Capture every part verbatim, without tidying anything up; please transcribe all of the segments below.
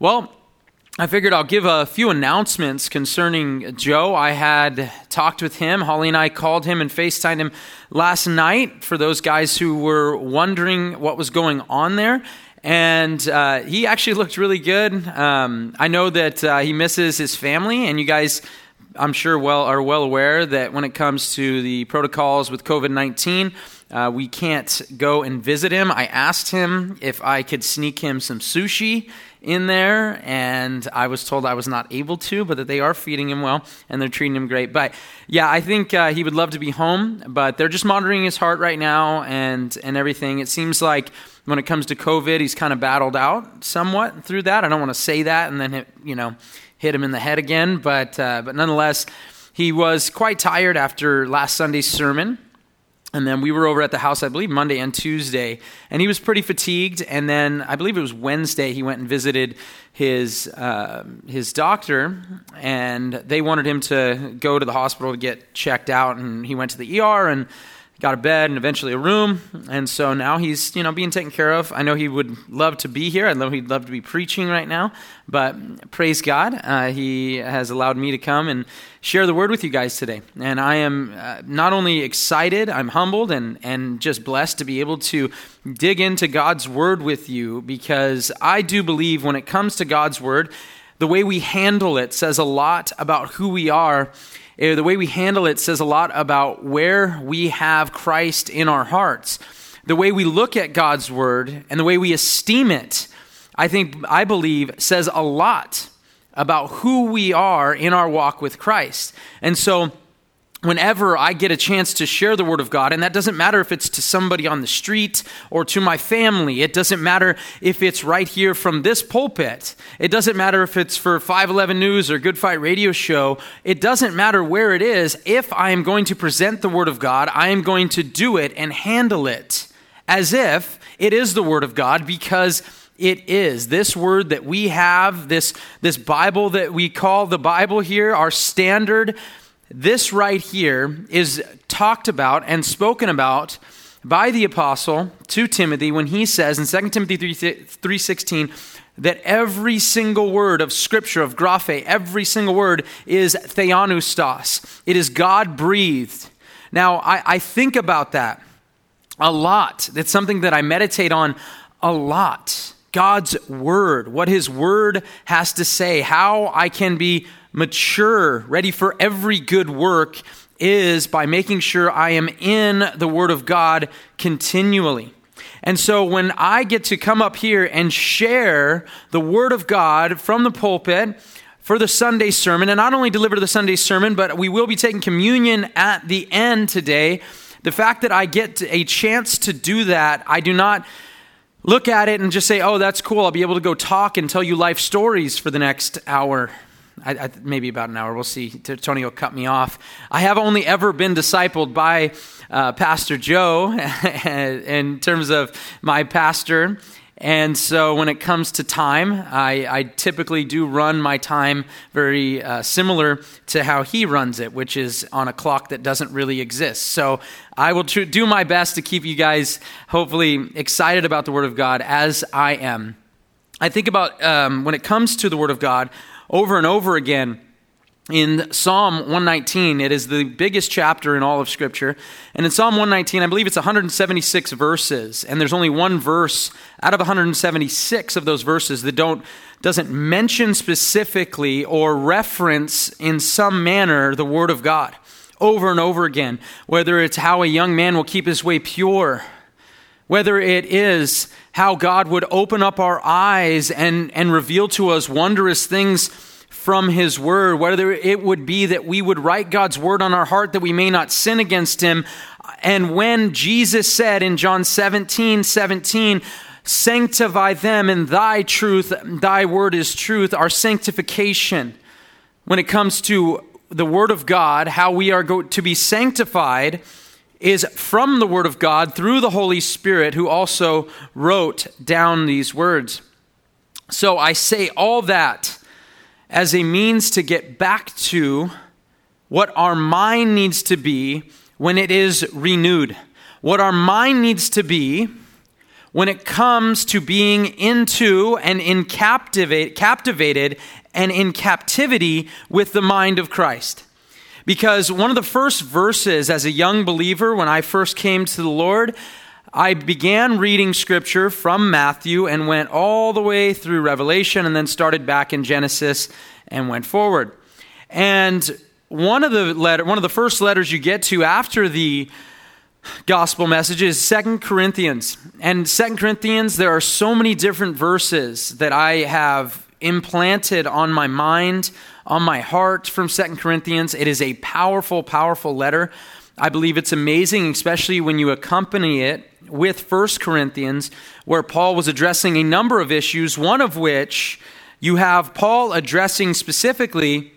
Well, I figured I'll give a few announcements concerning Joe. I had talked with him. Holly and I called him and FaceTimed him last night for those guys who were wondering what was going on there. And uh, he actually looked really good. Um, I know that uh, he misses his family, and you guys, I'm sure, well are well aware that when it comes to the protocols with covid nineteen, uh, we can't go and visit him. I asked him if I could sneak him some sushi in there, and I was told I was not able to, but that they are feeding him well, and they're treating him great. But yeah, I think uh, he would love to be home, but they're just monitoring his heart right now and and everything. It seems like when it comes to COVID, he's kind of battled out somewhat through that. I don't want to say that and then it, you know, hit him in the head again, but uh, but nonetheless, he was quite tired after last Sunday's sermon. And then we were over at the house, I believe, Monday and Tuesday, and he was pretty fatigued. And then I believe it was Wednesday he went and visited his uh, his doctor, and they wanted him to go to the hospital to get checked out. And he went to the E R and got a bed and eventually a room. And so now he's you know being taken care of. I know he would love to be here. I know he'd love to be preaching right now. But praise God, uh, he has allowed me to come and share the word with you guys today. And I am uh, not only excited, I'm humbled and, and just blessed to be able to dig into God's word with you, because I do believe when it comes to God's word, the way we handle it says a lot about who we are. The way we handle it says a lot about where we have Christ in our hearts. The way we look at God's word and the way we esteem it, I think, I believe, says a lot about who we are in our walk with Christ. And so whenever I get a chance to share the word of God, and that doesn't matter if it's to somebody on the street or to my family, it doesn't matter if it's right here from this pulpit, it doesn't matter if it's for five eleven News or Good Fight Radio Show, it doesn't matter where it is, if I am going to present the word of God, I am going to do it and handle it as if it is the word of God, because it is. This word that we have, this, this Bible that we call the Bible here, our standard, this right here is talked about and spoken about by the apostle to Timothy when he says in Second Timothy three sixteen that every single word of Scripture, of Graphe, every single word is theanoustos. It is God-breathed. Now, I, I think about that a lot. That's something that I meditate on a lot. God's word, what his word has to say, how I can be mature, ready for every good work, is by making sure I am in the word of God continually. And so when I get to come up here and share the word of God from the pulpit for the Sunday sermon, and not only deliver the Sunday sermon, but we will be taking communion at the end today, the fact that I get a chance to do that, I do not look at it and just say, oh, that's cool, I'll be able to go talk and tell you life stories for the next hour. I, I, maybe about an hour, we'll see. Tony will cut me off. I have only ever been discipled by uh, Pastor Joe in terms of my pastor. And so when it comes to time, I, I typically do run my time very uh, similar to how he runs it, which is on a clock that doesn't really exist. So I will tr- do my best to keep you guys hopefully excited about the Word of God as I am. I think about um, when it comes to the Word of God over and over again. In Psalm one nineteen, it is the biggest chapter in all of Scripture. And in Psalm one nineteen, I believe it's one hundred seventy-six verses. And there's only one verse out of one hundred seventy-six of those verses that don't doesn't mention specifically or reference in some manner the Word of God over and over again. Whether it's how a young man will keep his way pure, whether it is how God would open up our eyes and, and reveal to us wondrous things from his word, whether it would be that we would write God's word on our heart that we may not sin against him. And when Jesus said in John seventeen seventeen, sanctify them in thy truth, thy word is truth, our sanctification, when it comes to the word of God, how we are go- to be sanctified is from the word of God through the Holy Spirit, who also wrote down these words. So I say all that as a means to get back to what our mind needs to be when it is renewed. What our mind needs to be when it comes to being into and in captivate, captivated and in captivity with the mind of Christ. Because one of the first verses as a young believer, when I first came to the Lord, I began reading scripture from Matthew and went all the way through Revelation and then started back in Genesis and went forward. And one of the letter, one of the first letters you get to after the gospel message is Second Corinthians. And Second Corinthians, there are so many different verses that I have implanted on my mind, on my heart from Second Corinthians. It is a powerful, powerful letter. I believe it's amazing, especially when you accompany it with First Corinthians, where Paul was addressing a number of issues, one of which you have Paul addressing specifically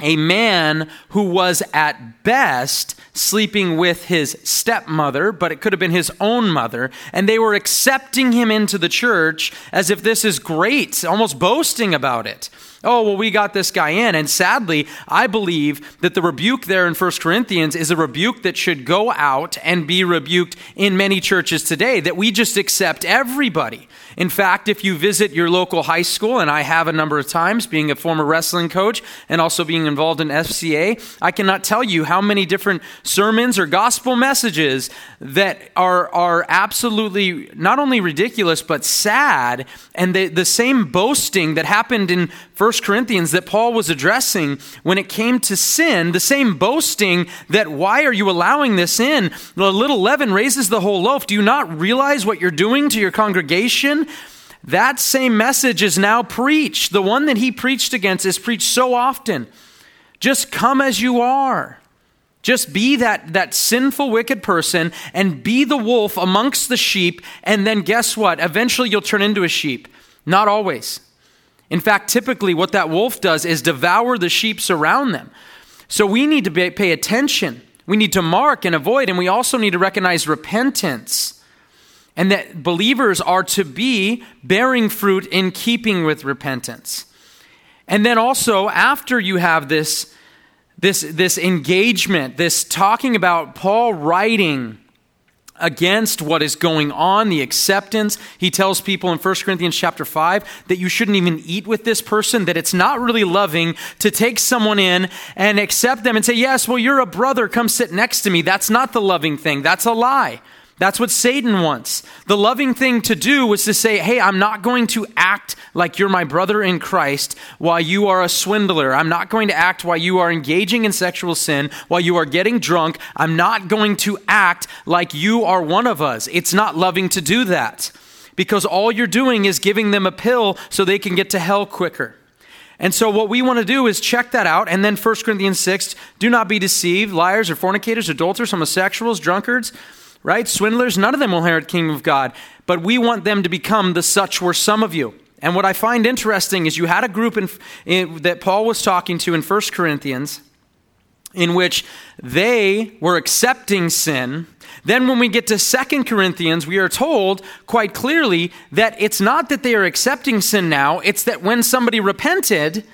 a man who was at best sleeping with his stepmother, but it could have been his own mother, and they were accepting him into the church as if this is great, almost boasting about it. Oh, well, we got this guy in. And sadly, I believe that the rebuke there in First Corinthians is a rebuke that should go out and be rebuked in many churches today, that we just accept everybody. In fact, if you visit your local high school, and I have a number of times, being a former wrestling coach and also being involved in F C A, I cannot tell you how many different sermons or gospel messages that are are absolutely not only ridiculous, but sad. And the, the same boasting that happened in First Corinthians that Paul was addressing when it came to sin, the same boasting that why are you allowing this in? The little leaven raises the whole loaf. Do you not realize what you're doing to your congregation? That same message is now preached. The one that he preached against is preached so often. Just come as you are. Just be that, that sinful, wicked person and be the wolf amongst the sheep. And then guess what? Eventually you'll turn into a sheep. Not always. In fact, typically what that wolf does is devour the sheep around them. So we need to pay attention. We need to mark and avoid, and we also need to recognize repentance, and that believers are to be bearing fruit in keeping with repentance. And then also, after you have this, this, this engagement, this talking about Paul writing against what is going on, the acceptance. He tells people in First Corinthians chapter five that you shouldn't even eat with this person, that it's not really loving to take someone in and accept them and say, yes, well, you're a brother, come sit next to me. That's not the loving thing. That's a lie. That's what Satan wants. The loving thing to do was to say, hey, I'm not going to act like you're my brother in Christ while you are a swindler. I'm not going to act while you are engaging in sexual sin, while you are getting drunk. I'm not going to act like you are one of us. It's not loving to do that, because all you're doing is giving them a pill so they can get to hell quicker. And so what we want to do is check that out. And then First Corinthians six, do not be deceived, liars or fornicators, adulterers, homosexuals, drunkards, right? Swindlers, none of them will inherit the kingdom of God, but we want them to become the such were some of you. And what I find interesting is you had a group in, in, that Paul was talking to in First Corinthians in which they were accepting sin. Then when we get to Second Corinthians, we are told quite clearly that it's not that they are accepting sin now, it's that when somebody repented,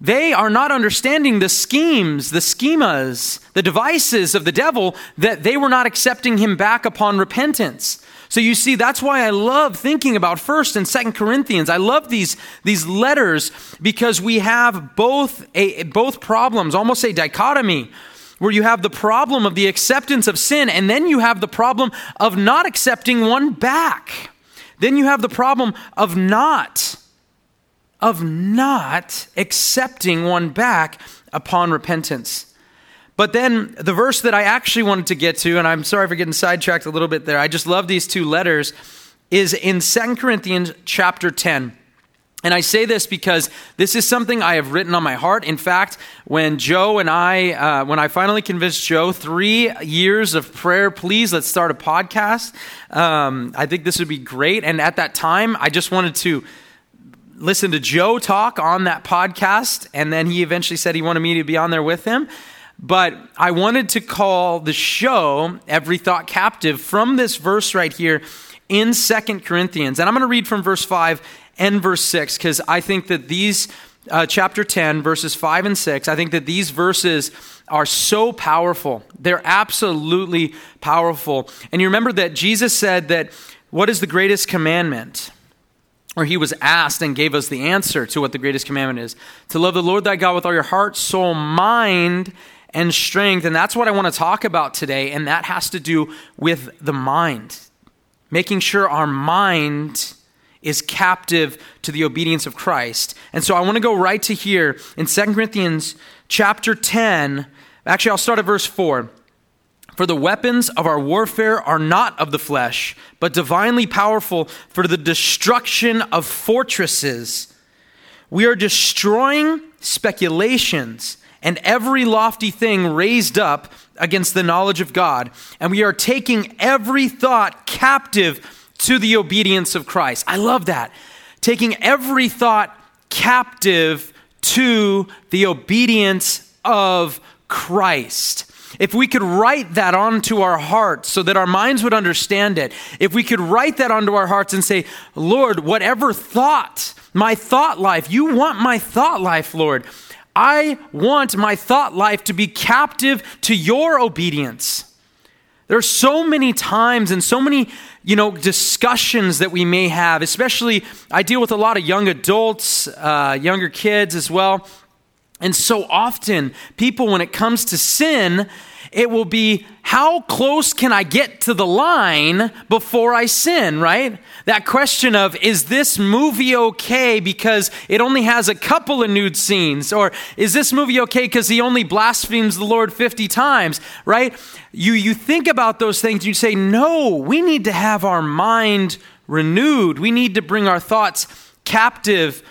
they are not understanding the schemes, the schemas, the devices of the devil, that they were not accepting him back upon repentance. So you see, that's why I love thinking about First and Second Corinthians. I love these, these letters, because we have both, a, both problems, almost a dichotomy, where you have the problem of the acceptance of sin, and then you have the problem of not accepting one back. Then you have the problem of not of not accepting one back upon repentance. But then the verse that I actually wanted to get to, and I'm sorry for getting sidetracked a little bit there, I just love these two letters, is in Second Corinthians chapter ten. And I say this because this is something I have written on my heart. In fact, when Joe and I, uh, when I finally convinced Joe, three years of prayer, please, let's start a podcast. Um, I think this would be great. And at that time, I just wanted to listen to Joe talk on that podcast, and then he eventually said he wanted me to be on there with him. But I wanted to call the show Every Thought Captive from this verse right here in Second Corinthians. And I'm going to read from verse five and verse six, because I think that these, uh, chapter ten, verses five and six, I think that these verses are so powerful. They're absolutely powerful. And you remember that Jesus said that What is the greatest commandment? Or he was asked and gave us the answer to what the greatest commandment is. To love the Lord thy God with all your heart, soul, mind, and strength. And that's what I want to talk about today. And that has to do with the mind. Making sure our mind is captive to the obedience of Christ. And so I want to go right to here in Second Corinthians chapter ten. Actually, I'll start at verse four. For the weapons of our warfare are not of the flesh, but divinely powerful for the destruction of fortresses. We are destroying speculations and every lofty thing raised up against the knowledge of God. And we are taking every thought captive to the obedience of Christ. I love that. Taking every thought captive to the obedience of Christ. If we could write that onto our hearts so that our minds would understand it, if we could write that onto our hearts and say, Lord, whatever thought, my thought life, you want my thought life, Lord. I want my thought life to be captive to your obedience. There are so many times and so many, you know, discussions that we may have, especially I deal with a lot of young adults, uh, younger kids as well. And so often people, when it comes to sin, it will be, how close can I get to the line before I sin, right? That question of, is this movie okay because it only has a couple of nude scenes? Or is this movie okay because he only blasphemes the Lord fifty times, right? You you think about those things, you say, no, we need to have our mind renewed. We need to bring our thoughts captive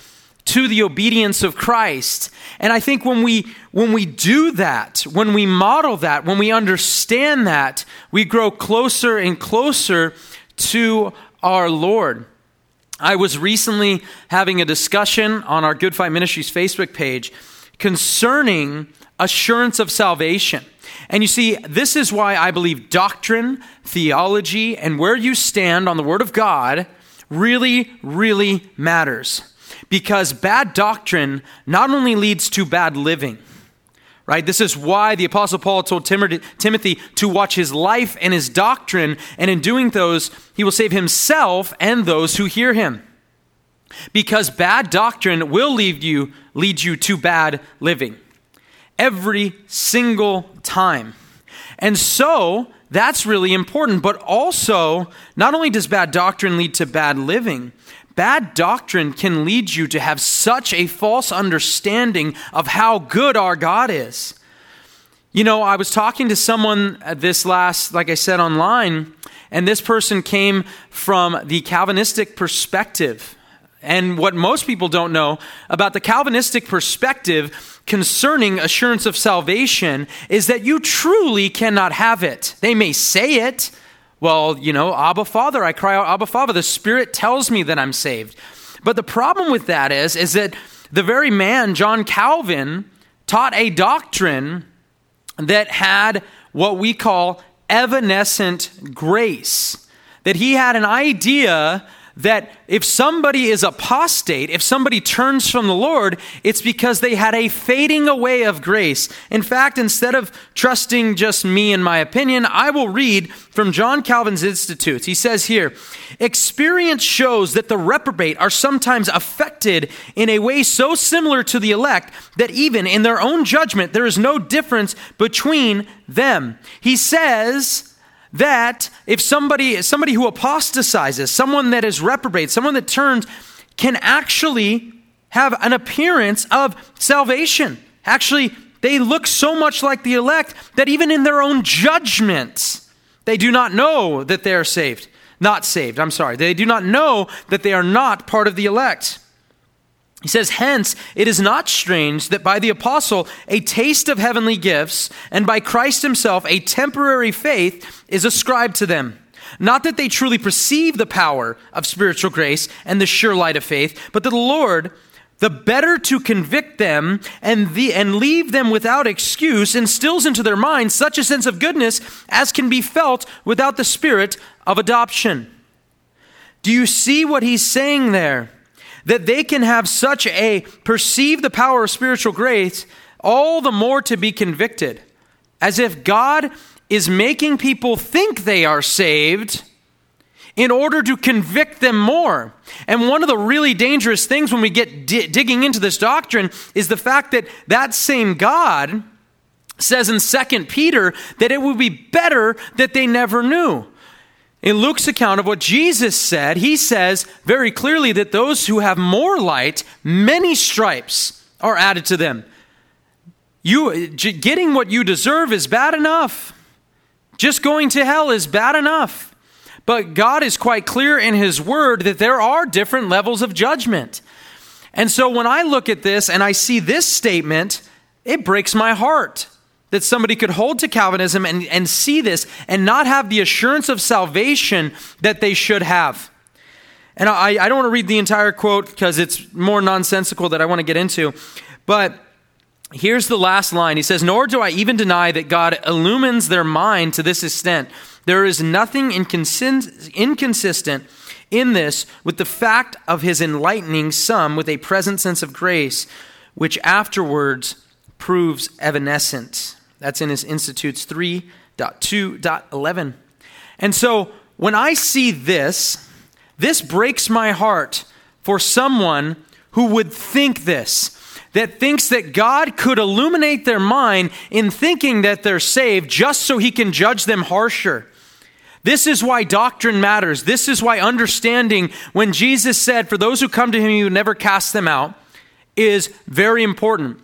to the obedience of Christ. And I think when we when we do that, when we model that, when we understand that, we grow closer and closer to our Lord. I was recently having a discussion on our Good Fight Ministries Facebook page concerning assurance of salvation. And you see, this is why I believe doctrine, theology, and where you stand on the Word of God really, really matters. Because bad doctrine not only leads to bad living, right? This is why the Apostle Paul told Tim- Timothy to watch his life and his doctrine, and in doing those, he will save himself and those who hear him. Because bad doctrine will lead you, lead you to bad living every single time. And so that's really important, but also not only does bad doctrine lead to bad living, bad doctrine can lead you to have such a false understanding of how good our God is. You know, I was talking to someone this last, like I said, online, and this person came from the Calvinistic perspective. And what most people don't know about the Calvinistic perspective concerning assurance of salvation is that you truly cannot have it. They may say it. Well, you know, Abba Father, I cry out, Abba Father, the Spirit tells me that I'm saved. But the problem with that is, is that the very man, John Calvin, taught a doctrine that had what we call evanescent grace. That he had an idea that if somebody is apostate, if somebody turns from the Lord, it's because they had a fading away of grace. In fact, instead of trusting just me and my opinion, I will read from John Calvin's Institutes. He says here, experience shows that the reprobate are sometimes affected in a way so similar to the elect that even in their own judgment, there is no difference between them. He says that if somebody somebody who apostatizes, someone that is reprobate, someone that turns, can actually have an appearance of salvation. Actually, they look so much like the elect that even in their own judgment, they do not know that they are saved. Not saved, I'm sorry. They do not know that they are not part of the elect. He says, hence, it is not strange that by the apostle, a taste of heavenly gifts, and by Christ himself, a temporary faith is ascribed to them. Not that they truly perceive the power of spiritual grace and the sure light of faith, but that the Lord, the better to convict them and, the, and leave them without excuse, instills into their minds such a sense of goodness as can be felt without the spirit of adoption. Do you see what he's saying there? That they can have such a, perceive the power of spiritual grace, all the more to be convicted. As if God is making people think they are saved, in order to convict them more. And one of the really dangerous things when we get di- digging into this doctrine is the fact that that same God says in Second Peter that it would be better that they never knew. In Luke's account of what Jesus said, he says very clearly that those who have more light, many stripes are added to them. You getting what you deserve is bad enough. Just going to hell is bad enough. But God is quite clear in his word that there are different levels of judgment. And so when I look at this and I see this statement, it breaks my heart that somebody could hold to Calvinism and, and see this and not have the assurance of salvation that they should have. And I, I don't want to read the entire quote because it's more nonsensical that I want to get into. But here's the last line. He says, "Nor do I even deny that God illumines their mind to this extent. There is nothing inconsist- inconsistent in this with the fact of his enlightening some with a present sense of grace, which afterwards proves evanescent." That's in his Institutes three point two point eleven. And so when I see this, this breaks my heart for someone who would think this. That thinks that God could illuminate their mind in thinking that they're saved just so he can judge them harsher. This is why doctrine matters. This is why understanding, when Jesus said, "For those who come to him, you never cast them out," is very important.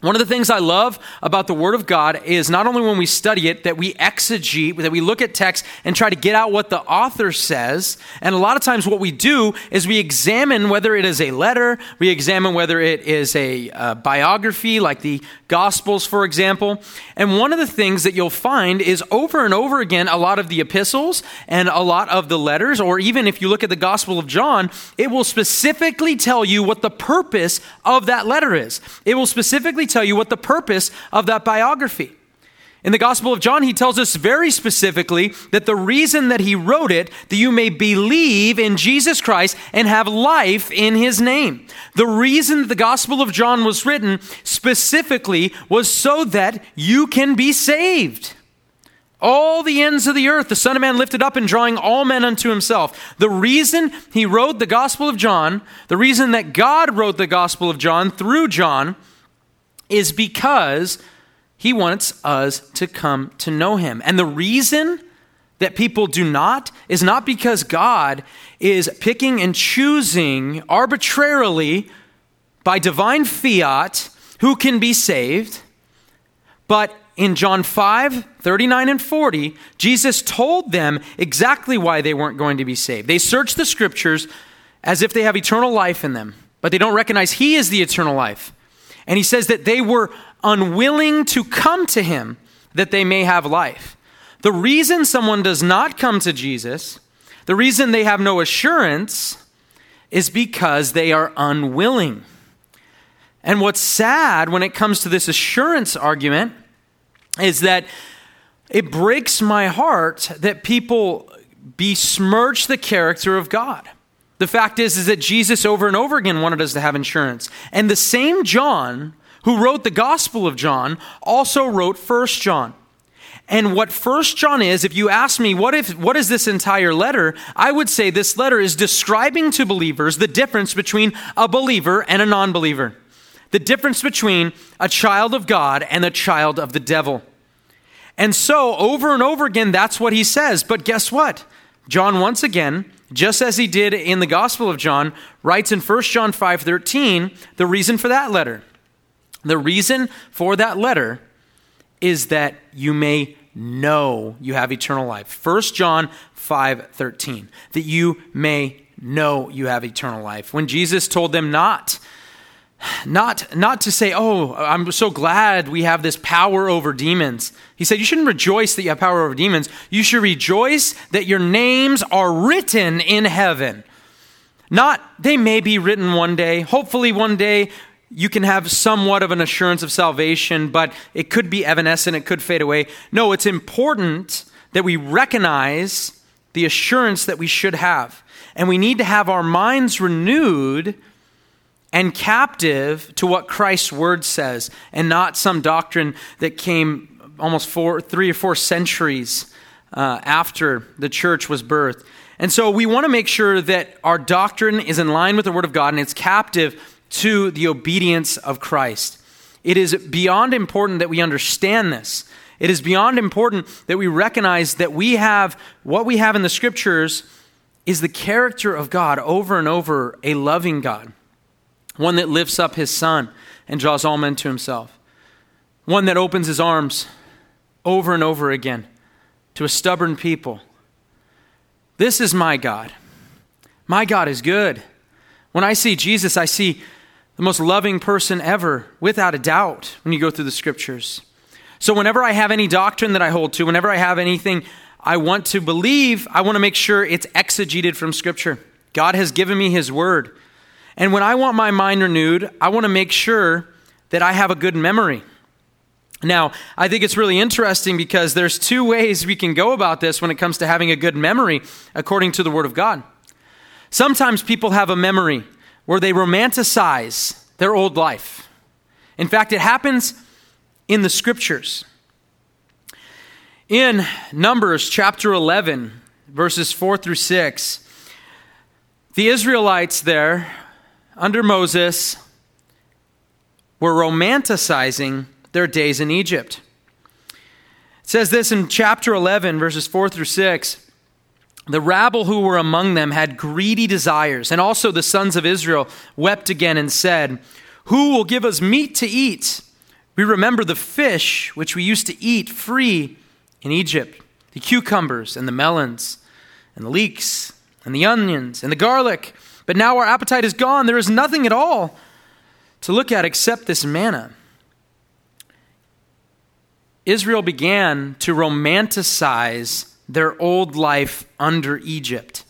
One of the things I love about the Word of God is not only when we study it, that we exegete, that we look at text and try to get out what the author says. And a lot of times what we do is we examine whether it is a letter, we examine whether it is a uh, biography, like the Gospels, for example. And one of the things that you'll find is over and over again, a lot of the epistles and a lot of the letters, or even if you look at the Gospel of John, it will specifically tell you what the purpose of that letter is. It will specifically tell tell you what the purpose of that biography. In the Gospel of John, he tells us very specifically that the reason that he wrote it, that you may believe in Jesus Christ and have life in his name. The reason that the Gospel of John was written specifically was so that you can be saved. All the ends of the earth, the Son of Man lifted up and drawing all men unto himself. The reason he wrote the Gospel of John, the reason that God wrote the Gospel of John through John, is because he wants us to come to know him. And the reason that people do not is not because God is picking and choosing arbitrarily by divine fiat who can be saved, but in John five, thirty-nine and forty, Jesus told them exactly why they weren't going to be saved. They search the scriptures as if they have eternal life in them, but they don't recognize he is the eternal life. And he says that they were unwilling to come to him that they may have life. The reason someone does not come to Jesus, the reason they have no assurance, is because they are unwilling. And what's sad when it comes to this assurance argument is that it breaks my heart that people besmirch the character of God. The fact is, is that Jesus over and over again wanted us to have insurance. And the same John who wrote the Gospel of John also wrote First John. And what First John is, if you ask me, what if what is this entire letter? I would say this letter is describing to believers the difference between a believer and a non-believer. The difference between a child of God and a child of the devil. And so over and over again, that's what he says. But guess what? John once again, just as he did in the Gospel of John, writes in First John five thirteen, the reason for that letter. The reason for that letter is that you may know you have eternal life. First John five thirteen, that you may know you have eternal life. When Jesus told them not, not, not to say, "Oh, I'm so glad we have this power over demons." He said, you shouldn't rejoice that you have power over demons. You should rejoice that your names are written in heaven. Not, they may be written one day. Hopefully one day you can have somewhat of an assurance of salvation, but it could be evanescent. It could fade away. No, it's important that we recognize the assurance that we should have. And we need to have our minds renewed and captive to what Christ's word says, and not some doctrine that came almost four, three or four centuries uh, after the church was birthed. And so we want to make sure that our doctrine is in line with the Word of God and it's captive to the obedience of Christ. It is beyond important that we understand this. It is beyond important that we recognize that we have, what we have in the Scriptures is the character of God over and over, a loving God, one that lifts up his Son and draws all men to himself, one that opens his arms over and over again to a stubborn people. This is my God. My God is good. When I see Jesus, I see the most loving person ever, without a doubt, when you go through the Scriptures. So whenever I have any doctrine that I hold to, whenever I have anything I want to believe, I want to make sure it's exegeted from Scripture. God has given me his word. And when I want my mind renewed, I want to make sure that I have a good memory. Now, I think it's really interesting because there's two ways we can go about this when it comes to having a good memory according to the Word of God. Sometimes people have a memory where they romanticize their old life. In fact, it happens in the Scriptures. In Numbers chapter eleven, verses four through six, the Israelites there, under Moses, were romanticizing their days in Egypt. It says this in chapter eleven, verses four through six, the rabble who were among them had greedy desires, and also the sons of Israel wept again and said, who will give us meat to eat? We remember the fish which we used to eat free in Egypt, the cucumbers and the melons and the leeks and the onions and the garlic. But now our appetite is gone. There is nothing at all to look at except this manna. Israel began to romanticize their old life under Egypt.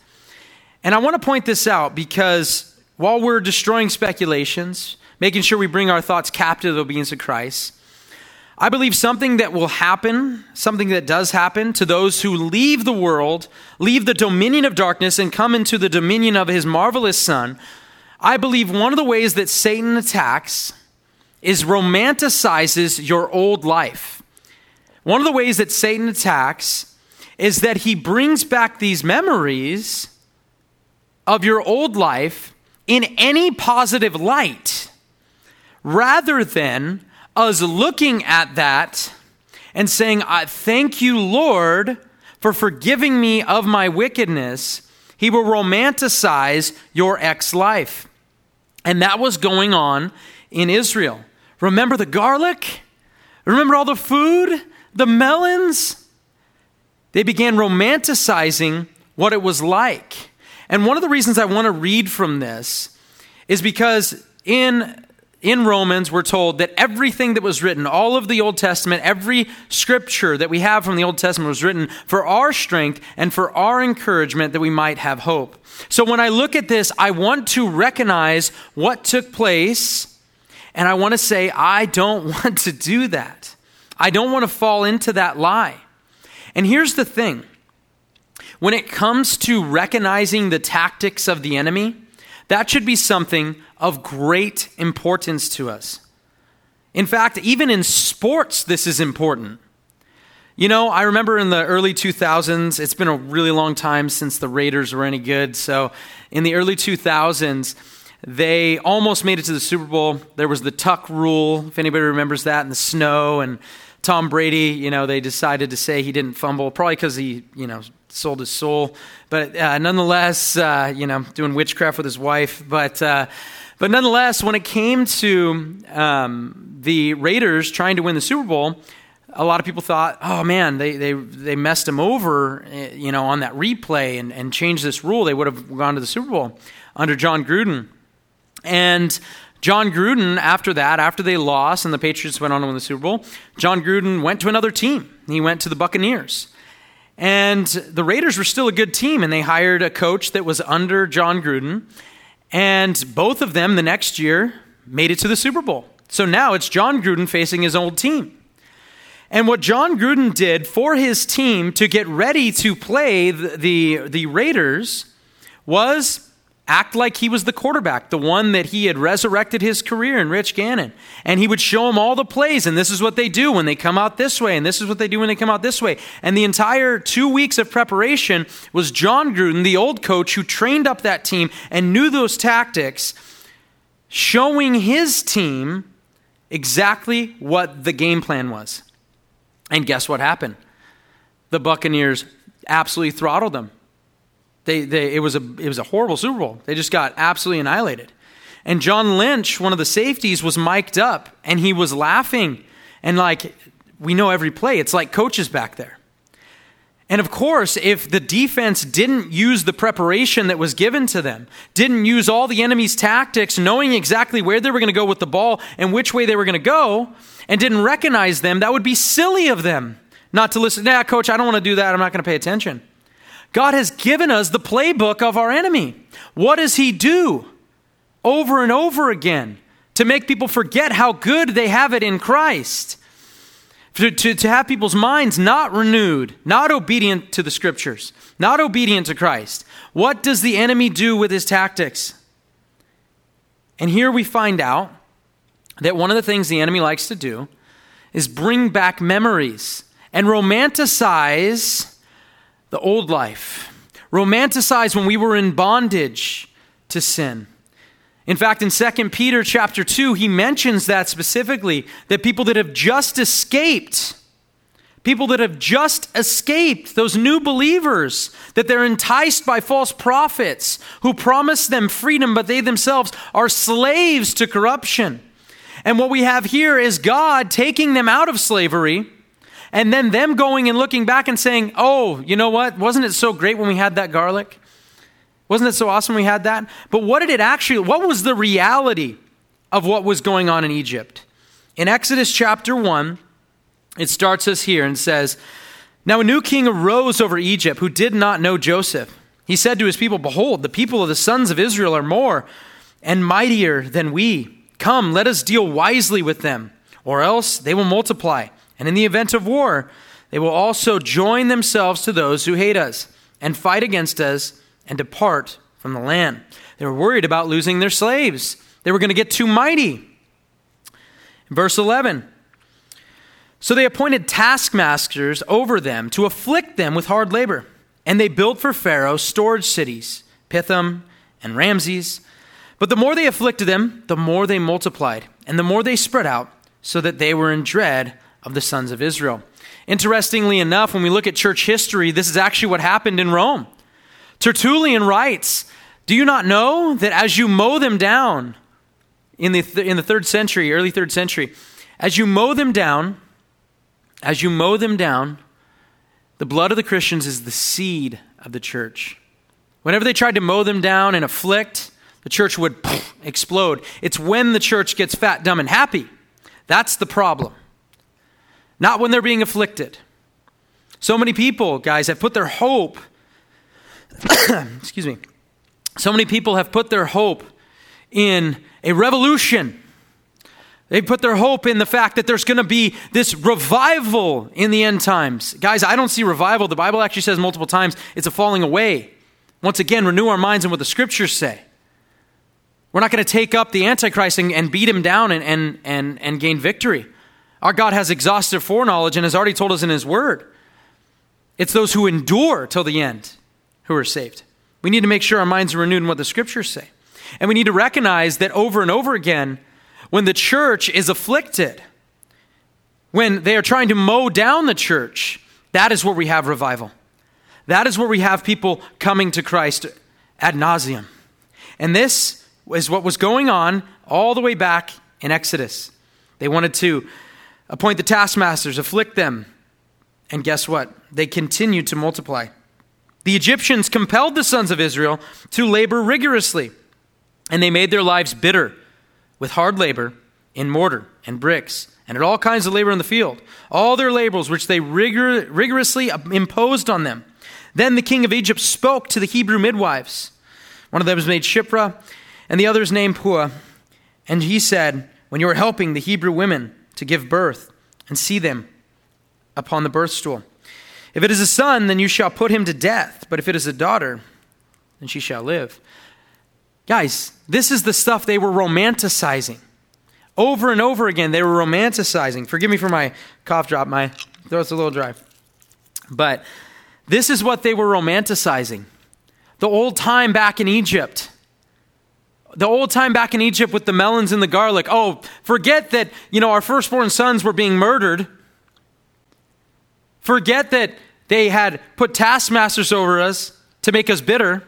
And I want to point this out because while we're destroying speculations, making sure we bring our thoughts captive to the obedience of Christ, I believe something that will happen, something that does happen to those who leave the world, leave the dominion of darkness and come into the dominion of his marvelous Son. I believe one of the ways that Satan attacks is romanticizes your old life. One of the ways that Satan attacks is that he brings back these memories of your old life in any positive light, rather than us looking at that and saying, I thank you, Lord, for forgiving me of my wickedness. He will romanticize your ex-life. And that was going on in Israel. Remember the garlic? Remember all the food? The melons? They began romanticizing what it was like. And one of the reasons I want to read from this is because in In Romans, we're told that everything that was written, all of the Old Testament, every scripture that we have from the Old Testament was written for our strength and for our encouragement that we might have hope. So when I look at this, I want to recognize what took place, and I want to say, I don't want to do that. I don't want to fall into that lie. And here's the thing. When it comes to recognizing the tactics of the enemy, that should be something of great importance to us. In fact, even in sports, this is important. You know, I remember in the early two thousands, it's been a really long time since the Raiders were any good. So in the early two thousands, they almost made it to the Super Bowl. There was the tuck rule, if anybody remembers that, in the snow. And Tom Brady, you know, they decided to say he didn't fumble, probably because he, you know, sold his soul, but uh, nonetheless, uh, you know, doing witchcraft with his wife. But uh, but nonetheless, when it came to um, the Raiders trying to win the Super Bowl, a lot of people thought, oh man, they they they messed him over, you know, on that replay and, and changed this rule. They would have gone to the Super Bowl under Jon Gruden. And Jon Gruden, after that, after they lost and the Patriots went on to win the Super Bowl, Jon Gruden went to another team. He went to the Buccaneers. And the Raiders were still a good team, and they hired a coach that was under Jon Gruden. And both of them, the next year, made it to the Super Bowl. So now it's Jon Gruden facing his old team. And what Jon Gruden did for his team to get ready to play the, the, the Raiders was act like he was the quarterback, the one that he had resurrected his career in, Rich Gannon. And he would show them all the plays, and this is what they do when they come out this way, and this is what they do when they come out this way. And the entire two weeks of preparation was Jon Gruden, the old coach who trained up that team and knew those tactics, showing his team exactly what the game plan was. And guess what happened? The Buccaneers absolutely throttled them. They, they, it was a, it was a horrible Super Bowl. They just got absolutely annihilated. And John Lynch, one of the safeties, was mic'd up and he was laughing. And like, we know every play. It's like coaches back there. And of course, if the defense didn't use the preparation that was given to them, didn't use all the enemy's tactics, knowing exactly where they were going to go with the ball and which way they were going to go, and didn't recognize them, that would be silly of them not to listen. Nah, coach, I don't want to do that. I'm not going to pay attention. God has given us the playbook of our enemy. What does he do over and over again to make people forget how good they have it in Christ? To, to, to have people's minds not renewed, not obedient to the scriptures, not obedient to Christ. What does the enemy do with his tactics? And here we find out that one of the things the enemy likes to do is bring back memories and romanticize the old life, romanticize when we were in bondage to sin. In fact, in Second Peter chapter two, he mentions that specifically, that people that have just escaped, people that have just escaped, those new believers, that they're enticed by false prophets who promise them freedom, but they themselves are slaves to corruption. And what we have here is God taking them out of slavery, and then them going and looking back and saying, oh, you know what? Wasn't it so great when we had that garlic? Wasn't it so awesome we had that? But what did it actually, what was the reality of what was going on in Egypt? In Exodus chapter one, it starts us here and says, now a new king arose over Egypt who did not know Joseph. He said to his people, behold, the people of the sons of Israel are more and mightier than we. Come, let us deal wisely with them, or else they will multiply. And in the event of war, they will also join themselves to those who hate us and fight against us and depart from the land. They were worried about losing their slaves. They were going to get too mighty. Verse eleven. So they appointed taskmasters over them to afflict them with hard labor. And they built for Pharaoh storage cities, Pithom and Ramses. But the more they afflicted them, the more they multiplied, and the more they spread out, so that they were in dread of the sons of Israel. Interestingly enough, when we look at church history, this is actually what happened in Rome. Tertullian writes, do you not know that as you mow them down in the th- in the third century, early third century, as you mow them down, as you mow them down, the blood of the Christians is the seed of the church. Whenever they tried to mow them down and afflict, the church would poof, explode. It's when the church gets fat, dumb, and happy. That's the problem. Not when they're being afflicted. So many people, guys, have put their hope, excuse me, so many people have put their hope in a revolution. They put their hope in the fact that there's going to be this revival in the end times. Guys, I don't see revival. The Bible actually says multiple times, it's a falling away. Once again, renew our minds in what the scriptures say. We're not going to take up the Antichrist and, and beat him down and, and, and, and gain victory. Our God has exhaustive foreknowledge and has already told us in his word. It's those who endure till the end who are saved. We need to make sure our minds are renewed in what the scriptures say. And we need to recognize that over and over again, when the church is afflicted, when they are trying to mow down the church, that is where we have revival. That is where we have people coming to Christ ad nauseum. And this is what was going on all the way back in Exodus. They wanted to appoint the taskmasters, afflict them. And guess what? They continued to multiply. The Egyptians compelled the sons of Israel to labor rigorously, and they made their lives bitter with hard labor in mortar and bricks and at all kinds of labor in the field, all their labors which they rigor- rigorously imposed on them. Then the king of Egypt spoke to the Hebrew midwives. One of them was named Shiphrah, and the other's named Puah. And he said, when you are helping the Hebrew women to give birth, and see them upon the birth stool. If it is a son, then you shall put him to death, but if it is a daughter, then she shall live. Guys, this is the stuff they were romanticizing. Over and over again, they were romanticizing. Forgive me for my cough drop. My throat's a little dry. But this is what they were romanticizing. The old time back in Egypt. The old time back in Egypt with the melons and the garlic. Oh, forget that, you know, our firstborn sons were being murdered. Forget that they had put taskmasters over us to make us bitter.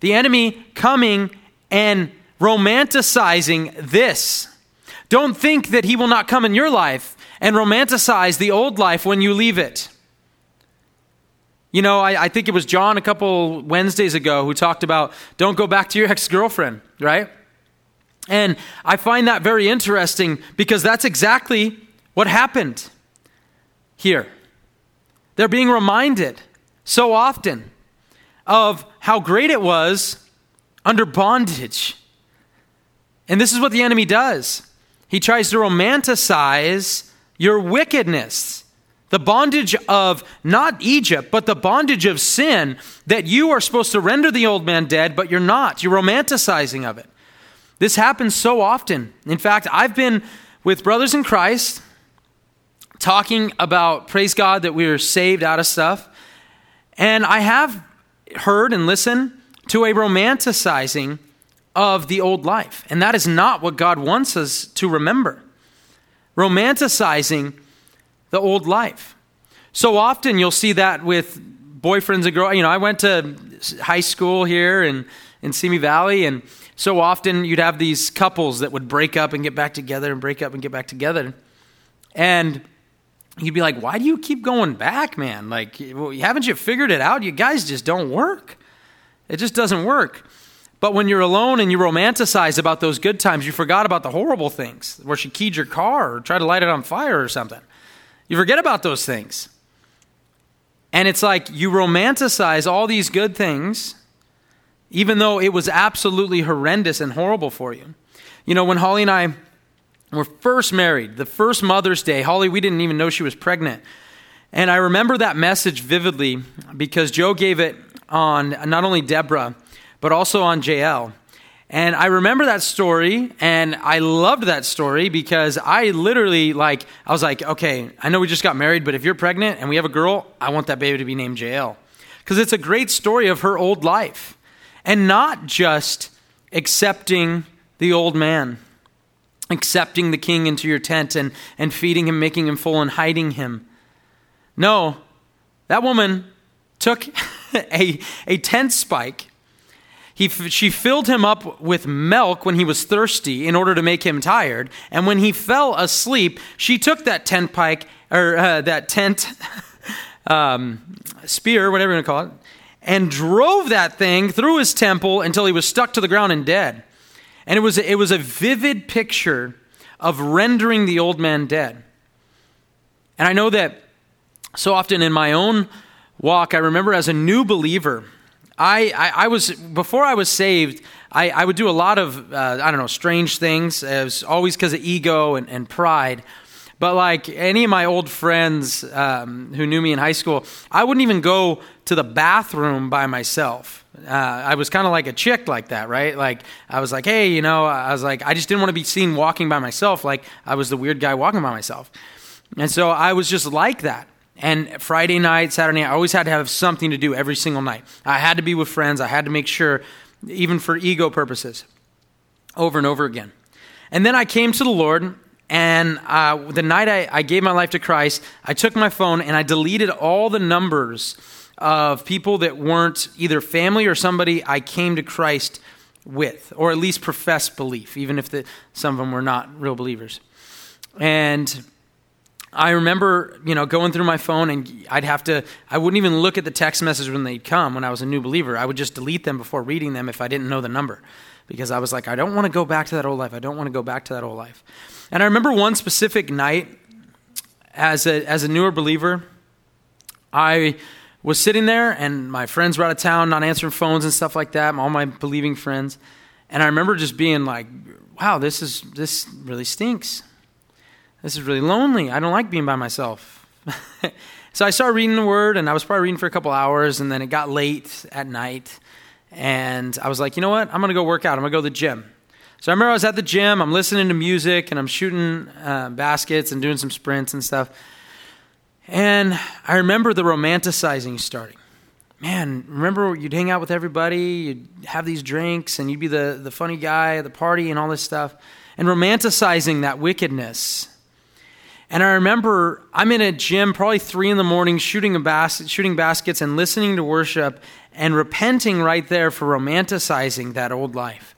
The enemy coming and romanticizing this. Don't think that he will not come in your life and romanticize the old life when you leave it. You know, I, I think it was John a couple Wednesdays ago who talked about don't go back to your ex-girlfriend, right? And I find that very interesting because that's exactly what happened here. They're being reminded so often of how great it was under bondage. And this is what the enemy does. He tries to romanticize your wickedness. The bondage of not Egypt, but the bondage of sin that you are supposed to render the old man dead, but you're not. You're romanticizing of it. This happens so often. In fact, I've been with brothers in Christ talking about, praise God, that we are saved out of stuff. And I have heard and listened to a romanticizing of the old life. And that is not what God wants us to remember. Romanticizing the old life. So often you'll see that with boyfriends and girls. You know, I went to high school here in, in Simi Valley, and so often you'd have these couples that would break up and get back together and break up and get back together. And you'd be like, why do you keep going back, man? Like, haven't you figured it out? You guys just don't work. It just doesn't work. But when you're alone and you romanticize about those good times, you forgot about the horrible things where she keyed your car or tried to light it on fire or something. You forget about those things. And it's like you romanticize all these good things, even though it was absolutely horrendous and horrible for you. You know, when Holly and I were first married, the first Mother's Day, Holly, we didn't even know she was pregnant. And I remember that message vividly because Joe gave it on not only Deborah, but also on J L. And I remember that story, and I loved that story because I literally, like, I was like, okay, I know we just got married, but if you're pregnant and we have a girl, I want that baby to be named J L. Because it's a great story of her old life. And not just accepting the old man, accepting the king into your tent and, and feeding him, making him full and hiding him. No, that woman took a, a tent spike. He, she filled him up with milk when he was thirsty in order to make him tired. And when he fell asleep, she took that tent pike or uh, that tent um, spear, whatever you want to call it, and drove that thing through his temple until he was stuck to the ground and dead. And it was it was a vivid picture of rendering the old man dead. And I know that so often in my own walk, I remember as a new believer. I, I, I was, before I was saved, I, I would do a lot of, uh, I don't know, strange things. It was always because of ego and, and pride. But like any of my old friends um, who knew me in high school, I wouldn't even go to the bathroom by myself. Uh, I was kind of like a chick like that, right? Like I was like, hey, you know, I was like, I just didn't want to be seen walking by myself. Like I was the weird guy walking by myself. And so I was just like that. And Friday night, Saturday night, I always had to have something to do every single night. I had to be with friends. I had to make sure, even for ego purposes, over and over again. And then I came to the Lord, and uh, the night I, I gave my life to Christ, I took my phone and I deleted all the numbers of people that weren't either family or somebody I came to Christ with, or at least professed belief, even if the, some of them were not real believers. And I remember, you know, going through my phone and I'd have to, I wouldn't even look at the text message when they'd come when I was a new believer. I would just delete them before reading them if I didn't know the number because I was like, I don't want to go back to that old life. I don't want to go back to that old life. And I remember one specific night as a, as a newer believer, I was sitting there and my friends were out of town, not answering phones and stuff like that, all my believing friends. And I remember just being like, wow, this is, this really stinks. This is really lonely. I don't like being by myself. So I started reading the word, and I was probably reading for a couple hours, and then it got late at night, And I was like, you know what? I'm going to go work out. I'm going to go to the gym. So I remember I was at the gym. I'm listening to music, and I'm shooting uh, baskets and doing some sprints and stuff. And I remember the romanticizing starting. Man, remember you'd hang out with everybody, you'd have these drinks, and you'd be the, the funny guy at the party and all this stuff, and romanticizing that wickedness. And I remember I'm in a gym probably three in the morning shooting a basket, shooting baskets and listening to worship and repenting right there for romanticizing that old life.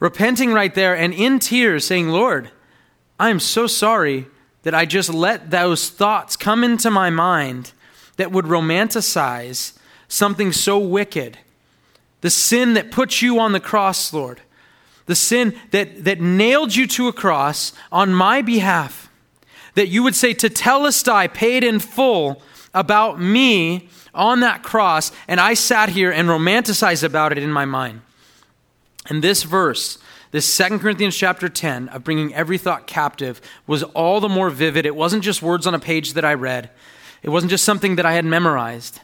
Repenting right there and in tears saying, Lord, I am so sorry that I just let those thoughts come into my mind that would romanticize something so wicked. The sin that put you on the cross, Lord. The sin that, that nailed you to a cross on my behalf. That you would say, Tetelestai paid in full about me on that cross, and I sat here and romanticized about it in my mind. And this verse, this Second Corinthians chapter ten of bringing every thought captive was all the more vivid. It wasn't just words on a page that I read. It wasn't just something that I had memorized.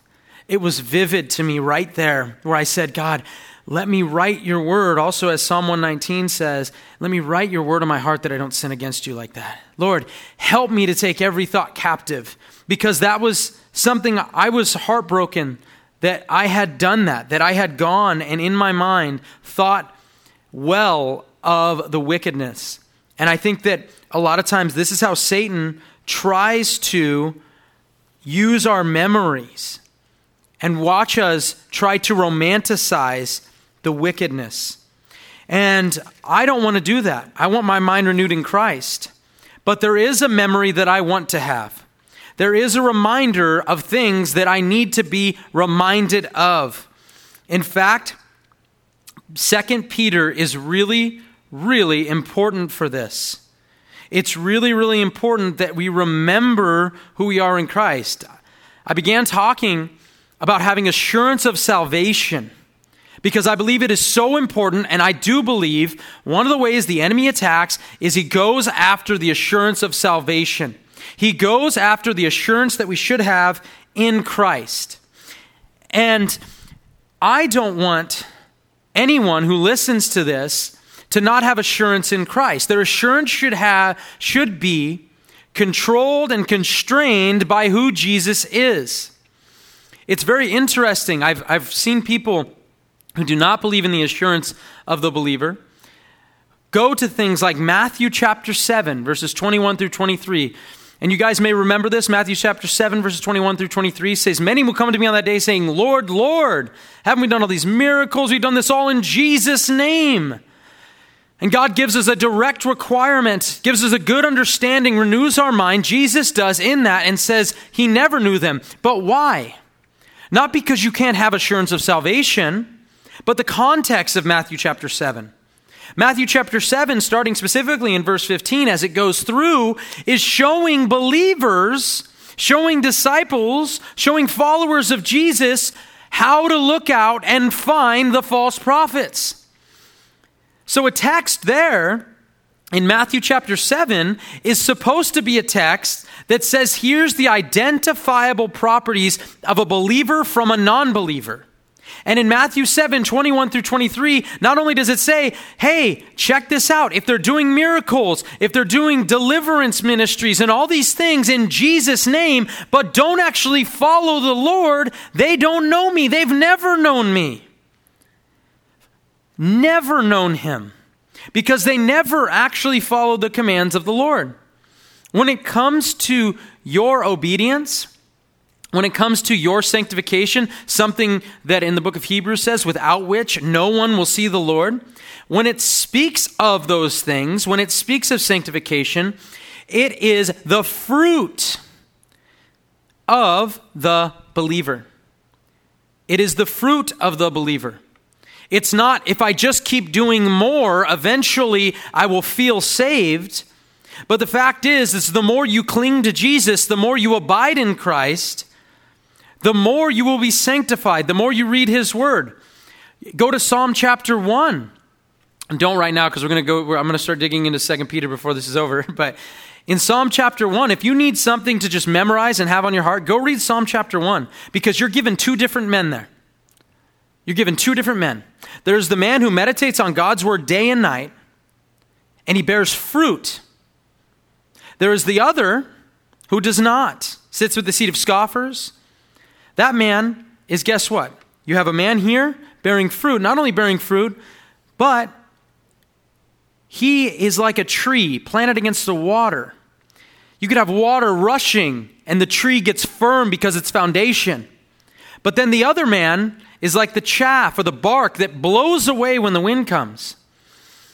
It was vivid to me right there where I said, God, let me write your word. Also, as Psalm one nineteen says, let me write your word in my heart that I don't sin against you like that. Lord, help me to take every thought captive, because that was something I was heartbroken that I had done that, that I had gone and in my mind thought well of the wickedness. And I think that a lot of times this is how Satan tries to use our memories and watch us try to romanticize the wickedness. And I don't want to do that. I want my mind renewed in Christ. But there is a memory that I want to have. There is a reminder of things that I need to be reminded of. In fact, Second Peter is really, really important for this. It's really, really important that we remember who we are in Christ. I began talking about having assurance of salvation, because I believe it is so important, and I do believe one of the ways the enemy attacks is he goes after the assurance of salvation. He goes after the assurance that we should have in Christ. And I don't want anyone who listens to this to not have assurance in Christ. Their assurance should have should be controlled and constrained by who Jesus is. It's very interesting. I've I've seen people who do not believe in the assurance of the believer go to things like Matthew chapter seven, verses twenty-one through twenty-three. And you guys may remember this. Matthew chapter seven, verses twenty-one through twenty-three says, many will come to me on that day saying, Lord, Lord, haven't we done all these miracles? We've done this all in Jesus' name. And God gives us a direct requirement, gives us a good understanding, renews our mind. Jesus does in that and says he never knew them. But why? Not because you can't have assurance of salvation, but the context of Matthew chapter seven. Matthew chapter seven, starting specifically in verse fifteen, as it goes through, is showing believers, showing disciples, showing followers of Jesus how to look out and find the false prophets. So a text there in Matthew chapter seven is supposed to be a text that says, here's the identifiable properties of a believer from a non-believer. And in Matthew seven, twenty-one through twenty-three, not only does it say, hey, check this out. If they're doing miracles, if they're doing deliverance ministries and all these things in Jesus' name, but don't actually follow the Lord, they don't know me. They've never known me. Never known him, because they never actually followed the commands of the Lord. When it comes to your obedience, when it comes to your sanctification, something that in the book of Hebrews says, without which no one will see the Lord. When it speaks of those things, when it speaks of sanctification, it is the fruit of the believer. It is the fruit of the believer. It's not, if I just keep doing more, eventually I will feel saved. But the fact is, is the more you cling to Jesus, the more you abide in Christ, the more you will be sanctified, the more you read his word. Go to Psalm chapter one. And don't right now, because we're going to go, I'm going to start digging into Second Peter before this is over. But in Psalm chapter one, if you need something to just memorize and have on your heart, go read Psalm chapter one, because you're given two different men there. You're given two different men. There's the man who meditates on God's word day and night, and he bears fruit. There is the other who does not, sits with the seat of scoffers. That man is, guess what? You have a man here bearing fruit, not only bearing fruit, but he is like a tree planted against the water. You could have water rushing, and the tree gets firm because its foundation. But then the other man is like the chaff or the bark that blows away when the wind comes.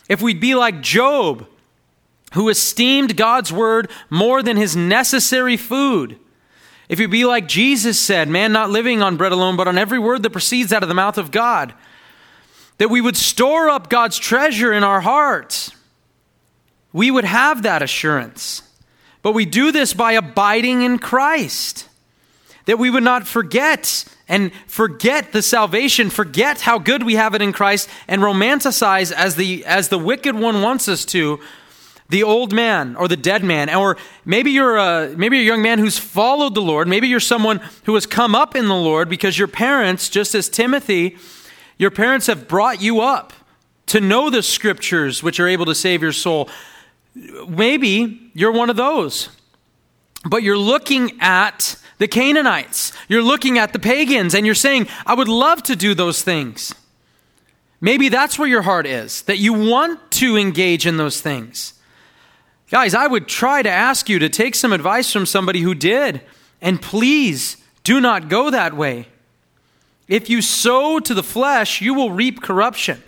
If we'd be like Job, who esteemed God's word more than his necessary food. If you be like Jesus said, man not living on bread alone, but on every word that proceeds out of the mouth of God, that we would store up God's treasure in our hearts. We would have that assurance. But we do this by abiding in Christ, that we would not forget and forget the salvation, forget how good we have it in Christ, and romanticize as the, as the wicked one wants us to, the old man or the dead man, or maybe you're a maybe a young man who's followed the Lord. Maybe you're someone who has come up in the Lord because your parents, just as Timothy, your parents have brought you up to know the scriptures which are able to save your soul. Maybe you're one of those, but you're looking at the Canaanites. You're looking at the pagans and you're saying, I would love to do those things. Maybe that's where your heart is, that you want to engage in those things. Guys, I would try to ask you to take some advice from somebody who did, and please do not go that way. If you sow to the flesh, you will reap corruption.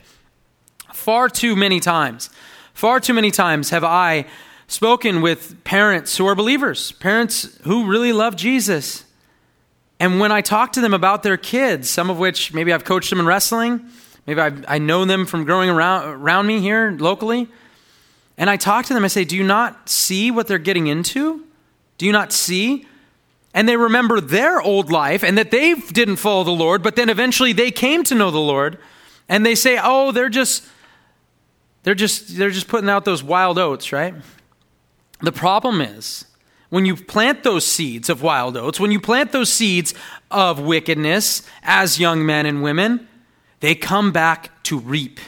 Far too many times, far too many times have I spoken with parents who are believers, parents who really love Jesus. And when I talk to them about their kids, some of which maybe I've coached them in wrestling, maybe I've, I know them from growing around, around me here locally, and I talk to them, I say, do you not see what they're getting into? Do you not see? And they remember their old life and that they didn't follow the Lord, but then eventually they came to know the Lord and they say, oh, they're just, they're just, they're just putting out those wild oats, right? The problem is when you plant those seeds of wild oats, when you plant those seeds of wickedness as young men and women, they come back to reap.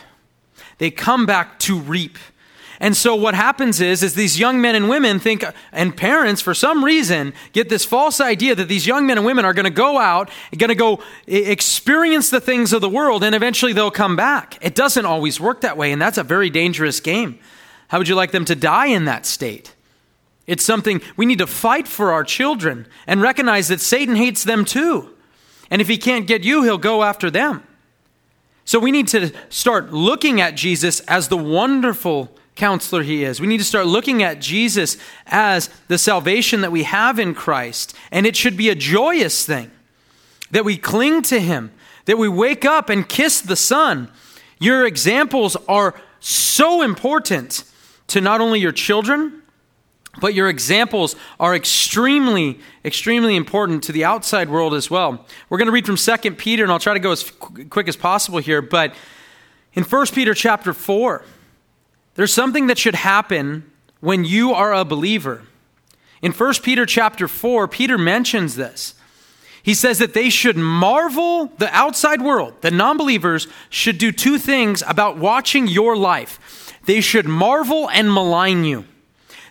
They come back to reap. And so what happens is, is these young men and women think, and parents for some reason get this false idea that these young men and women are going to go out, going to go experience the things of the world, and eventually they'll come back. It doesn't always work that way, and that's a very dangerous game. How would you like them to die in that state? It's something we need to fight for our children and recognize that Satan hates them too. And if he can't get you, he'll go after them. So we need to start looking at Jesus as the wonderful counselor he is. We need to start looking at Jesus as the salvation that we have in Christ. And it should be a joyous thing that we cling to him, that we wake up and kiss the Son. Your examples are so important to not only your children, but your examples are extremely, extremely important to the outside world as well. We're going to read from Second Peter, and I'll try to go as quick as possible here, but in First Peter chapter four, there's something that should happen when you are a believer. In First Peter chapter four, Peter mentions this. He says that they should marvel the outside world. The non-believers should do two things about watching your life. They should marvel and malign you.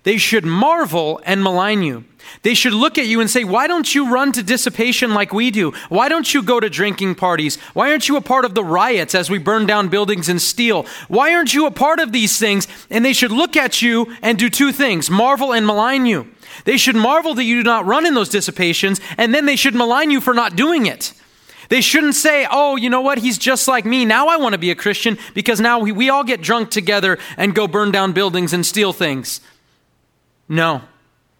They should marvel and malign you. They should look at you and say, why don't you run to dissipation like we do? Why don't you go to drinking parties? Why aren't you a part of the riots as we burn down buildings and steal? Why aren't you a part of these things? And they should look at you and do two things, marvel and malign you. They should marvel that you do not run in those dissipations, and then they should malign you for not doing it. They shouldn't say, oh, you know what? He's just like me. Now I want to be a Christian because now we, we all get drunk together and go burn down buildings and steal things. No.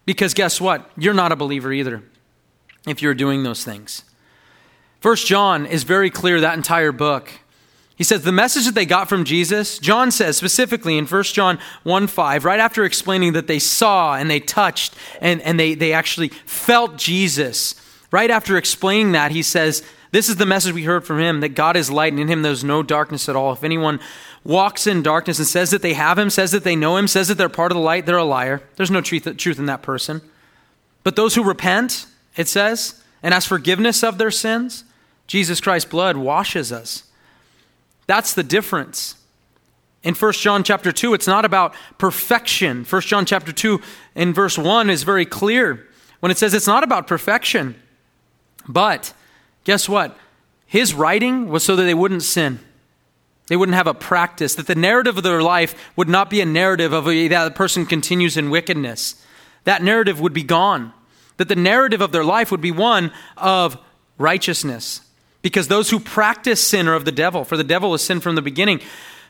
Because guess what? You're not a believer either if you're doing those things. First John is very clear, that entire book. He says the message that they got from Jesus, John says specifically in First John one five, right after explaining that they saw and they touched and, and they, they actually felt Jesus, right after explaining that, he says, this is the message we heard from him, that God is light and in him there's no darkness at all. If anyone walks in darkness and says that they have him, says that they know him, says that they're part of the light, they're a liar. There's no truth, truth in that person. But those who repent, it says, and ask forgiveness of their sins, Jesus Christ's blood washes us. That's the difference. In First John chapter two, it's not about perfection. First John chapter two in verse one is very clear when it says it's not about perfection. But guess what? His writing was so that they wouldn't sin. They wouldn't have a practice, that the narrative of their life would not be a narrative of a, that a person continues in wickedness. That narrative would be gone. That the narrative of their life would be one of righteousness. Because those who practice sin are of the devil, for the devil is sin from the beginning.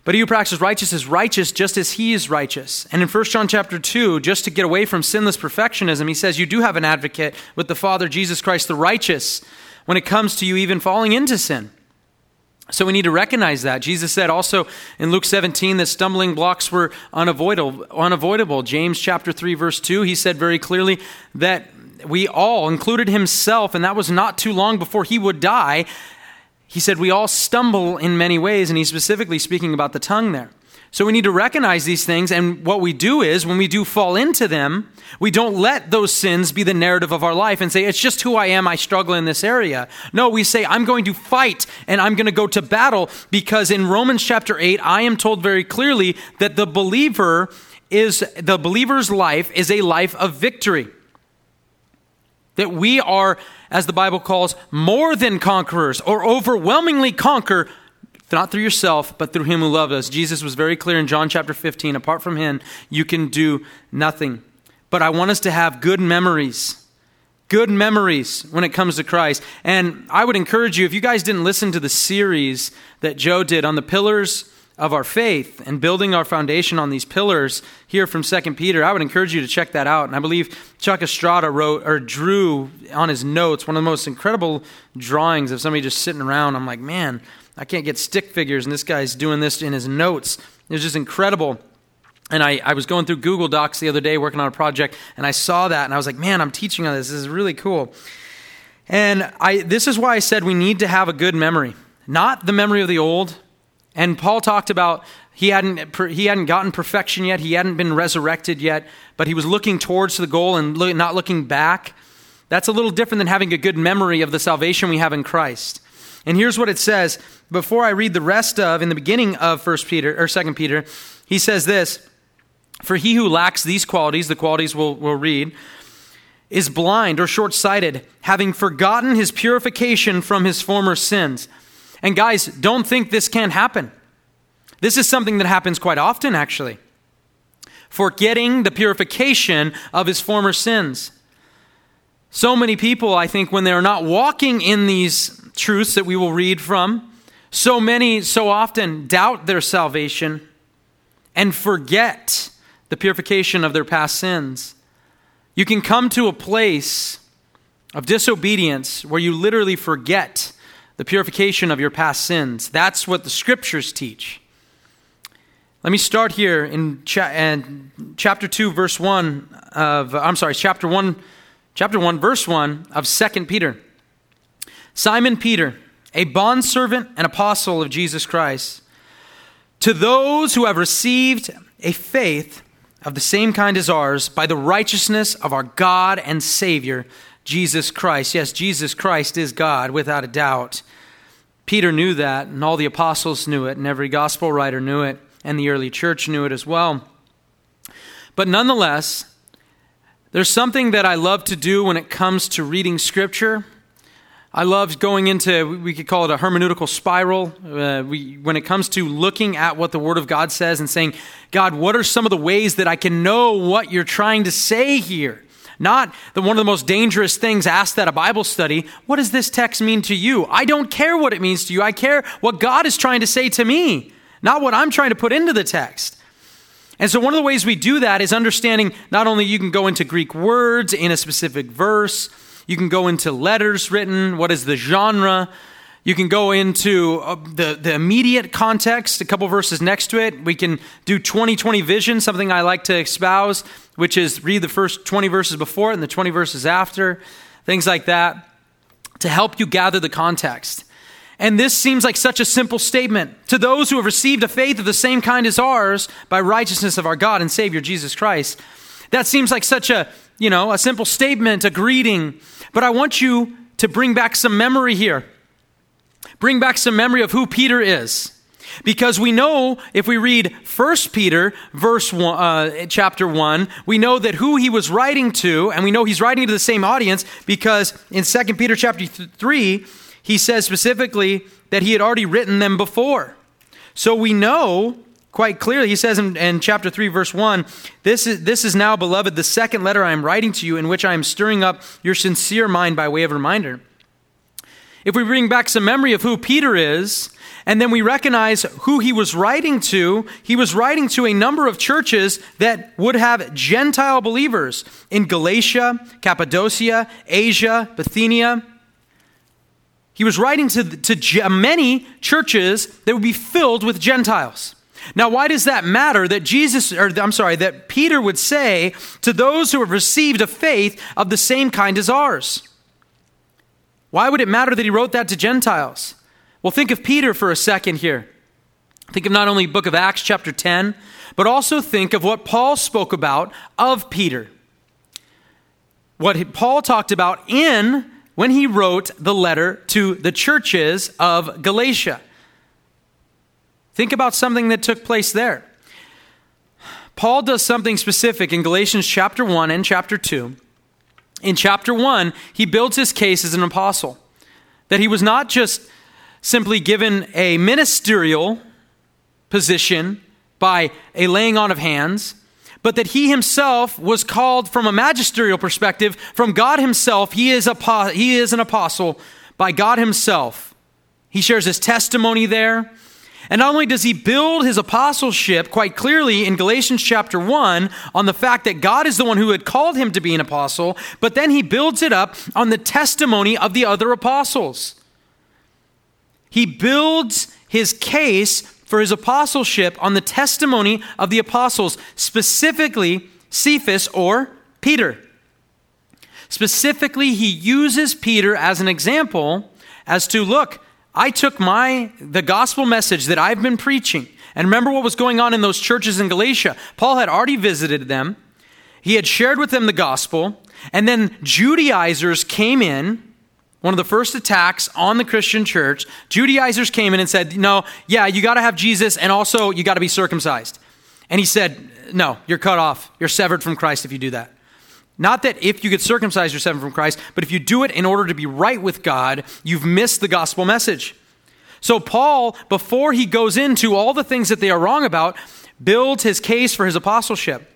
But he who practices righteousness is righteous just as he is righteous. And in First John chapter two, just to get away from sinless perfectionism, he says, you do have an advocate with the Father, Jesus Christ, the righteous, when it comes to you even falling into sin. So we need to recognize that. Jesus said also in Luke seventeen that stumbling blocks were unavoidable. unavoidable. James chapter three, verse two, he said very clearly that we all, included himself, and that was not too long before he would die, he said we all stumble in many ways, and he's specifically speaking about the tongue there. So we need to recognize these things, and what we do is, when we do fall into them, we don't let those sins be the narrative of our life and say, it's just who I am, I struggle in this area. No, we say, I'm going to fight, and I'm going to go to battle, because in Romans chapter eight, I am told very clearly that the believer is, the believer's life is a life of victory. That we are, as the Bible calls, more than conquerors, or overwhelmingly conquer, not through yourself, but through him who loved us. Jesus was very clear in John chapter fifteen, apart from him, you can do nothing. But I want us to have good memories, good memories when it comes to Christ. And I would encourage you, if you guys didn't listen to the series that Joe did on the pillars of our faith and building our foundation on these pillars here from Second Peter, I would encourage you to check that out. And I believe Chuck Estrada wrote or drew on his notes one of the most incredible drawings of somebody just sitting around. I'm like, man, I can't get stick figures, and this guy's doing this in his notes. It was just incredible. And I, I was going through Google Docs the other day working on a project, and I saw that, and I was like, man, I'm teaching on this. This is really cool. And I this is why I said we need to have a good memory, not the memory of the old. And Paul talked about he hadn't he hadn't gotten perfection yet. He hadn't been resurrected yet, but he was looking towards the goal and look, not looking back. That's a little different than having a good memory of the salvation we have in Christ. And here's what it says before I read the rest of, in the beginning of First Peter or Second Peter, he says this, for he who lacks these qualities, the qualities we'll, we'll read, is blind or short-sighted, having forgotten his purification from his former sins. And guys, don't think this can't happen. This is something that happens quite often, actually. Forgetting the purification of his former sins. So many people, I think, when they're not walking in these truths that we will read from, so many, so often doubt their salvation and forget the purification of their past sins. You can come to a place of disobedience where you literally forget the purification of your past sins. That's what the scriptures teach. Let me start here in cha- and chapter two, verse one of, I'm sorry, chapter one, chapter one, verse one of Second Peter. Simon Peter, a bondservant and apostle of Jesus Christ, to those who have received a faith of the same kind as ours by the righteousness of our God and Savior, Jesus Christ. Yes, Jesus Christ is God, without a doubt. Peter knew that, and all the apostles knew it, and every gospel writer knew it, and the early church knew it as well. But nonetheless, there's something that I love to do when it comes to reading Scripture. I love going into, we could call it a hermeneutical spiral, uh, we, when it comes to looking at what the Word of God says and saying, God, what are some of the ways that I can know what you're trying to say here? Not the one of the most dangerous things asked at a Bible study. What does this text mean to you? I don't care what it means to you. I care what God is trying to say to me, not what I'm trying to put into the text. And so one of the ways we do that is understanding not only you can go into Greek words in a specific verse, you can go into letters written, what is the genre? You can go into the, the immediate context, a couple verses next to it. We can do twenty twenty vision, something I like to espouse, which is read the first twenty verses before it and the twenty verses after, things like that, to help you gather the context. And this seems like such a simple statement. To those who have received a faith of the same kind as ours by righteousness of our God and Savior, Jesus Christ. That seems like such a, you know, a simple statement, a greeting. But I want you to bring back some memory here. Bring back some memory of who Peter is. Because we know, if we read First Peter verse one, uh, chapter one, we know that who he was writing to, and we know he's writing to the same audience, because in Second Peter chapter three, he says specifically that he had already written them before. So we know quite clearly, he says in, in chapter three, verse one, this is, this is now, beloved, the second letter I am writing to you, in which I am stirring up your sincere mind by way of reminder. If we bring back some memory of who Peter is, and then we recognize who he was writing to, he was writing to a number of churches that would have Gentile believers in Galatia, Cappadocia, Asia, Bithynia. He was writing to, to many churches that would be filled with Gentiles. Now, why does that matter that Jesus, or I'm sorry, that Peter would say to those who have received a faith of the same kind as ours? Why would it matter that he wrote that to Gentiles? Well, think of Peter for a second here. Think of not only book of Acts chapter ten, but also think of what Paul spoke about of Peter. What Paul talked about in when he wrote the letter to the churches of Galatia. Think about something that took place there. Paul does something specific in Galatians chapter one and chapter two. In chapter one, he builds his case as an apostle, that he was not just simply given a ministerial position by a laying on of hands, but that he himself was called from a magisterial perspective, from God himself. He is a, he is an apostle by God himself. He shares his testimony there. And not only does he build his apostleship quite clearly in Galatians chapter one on the fact that God is the one who had called him to be an apostle, but then he builds it up on the testimony of the other apostles. He builds his case for his apostleship on the testimony of the apostles, specifically Cephas or Peter. Specifically, he uses Peter as an example as to, look, I took my the gospel message that I've been preaching, and remember what was going on in those churches in Galatia. Paul had already visited them. He had shared with them the gospel, and then Judaizers came in, one of the first attacks on the Christian church. Judaizers came in and said, no, yeah, you got to have Jesus, and also you got to be circumcised. And he said, no, you're cut off. You're severed from Christ if you do that. Not that if you get circumcised, you're severed from Christ, but if you do it in order to be right with God, you've missed the gospel message. So Paul, before he goes into all the things that they are wrong about, builds his case for his apostleship.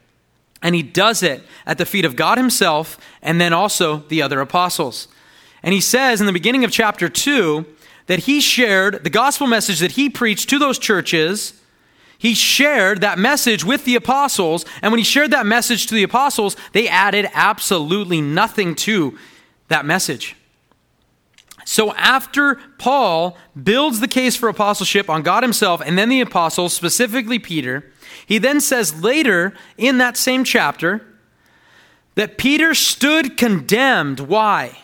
And he does it at the feet of God himself and then also the other apostles. And he says in the beginning of chapter two that he shared the gospel message that he preached to those churches. He shared that message with the apostles, and when he shared that message to the apostles, they added absolutely nothing to that message. So after Paul builds the case for apostleship on God himself and then the apostles, specifically Peter, he then says later in that same chapter that Peter stood condemned. Why?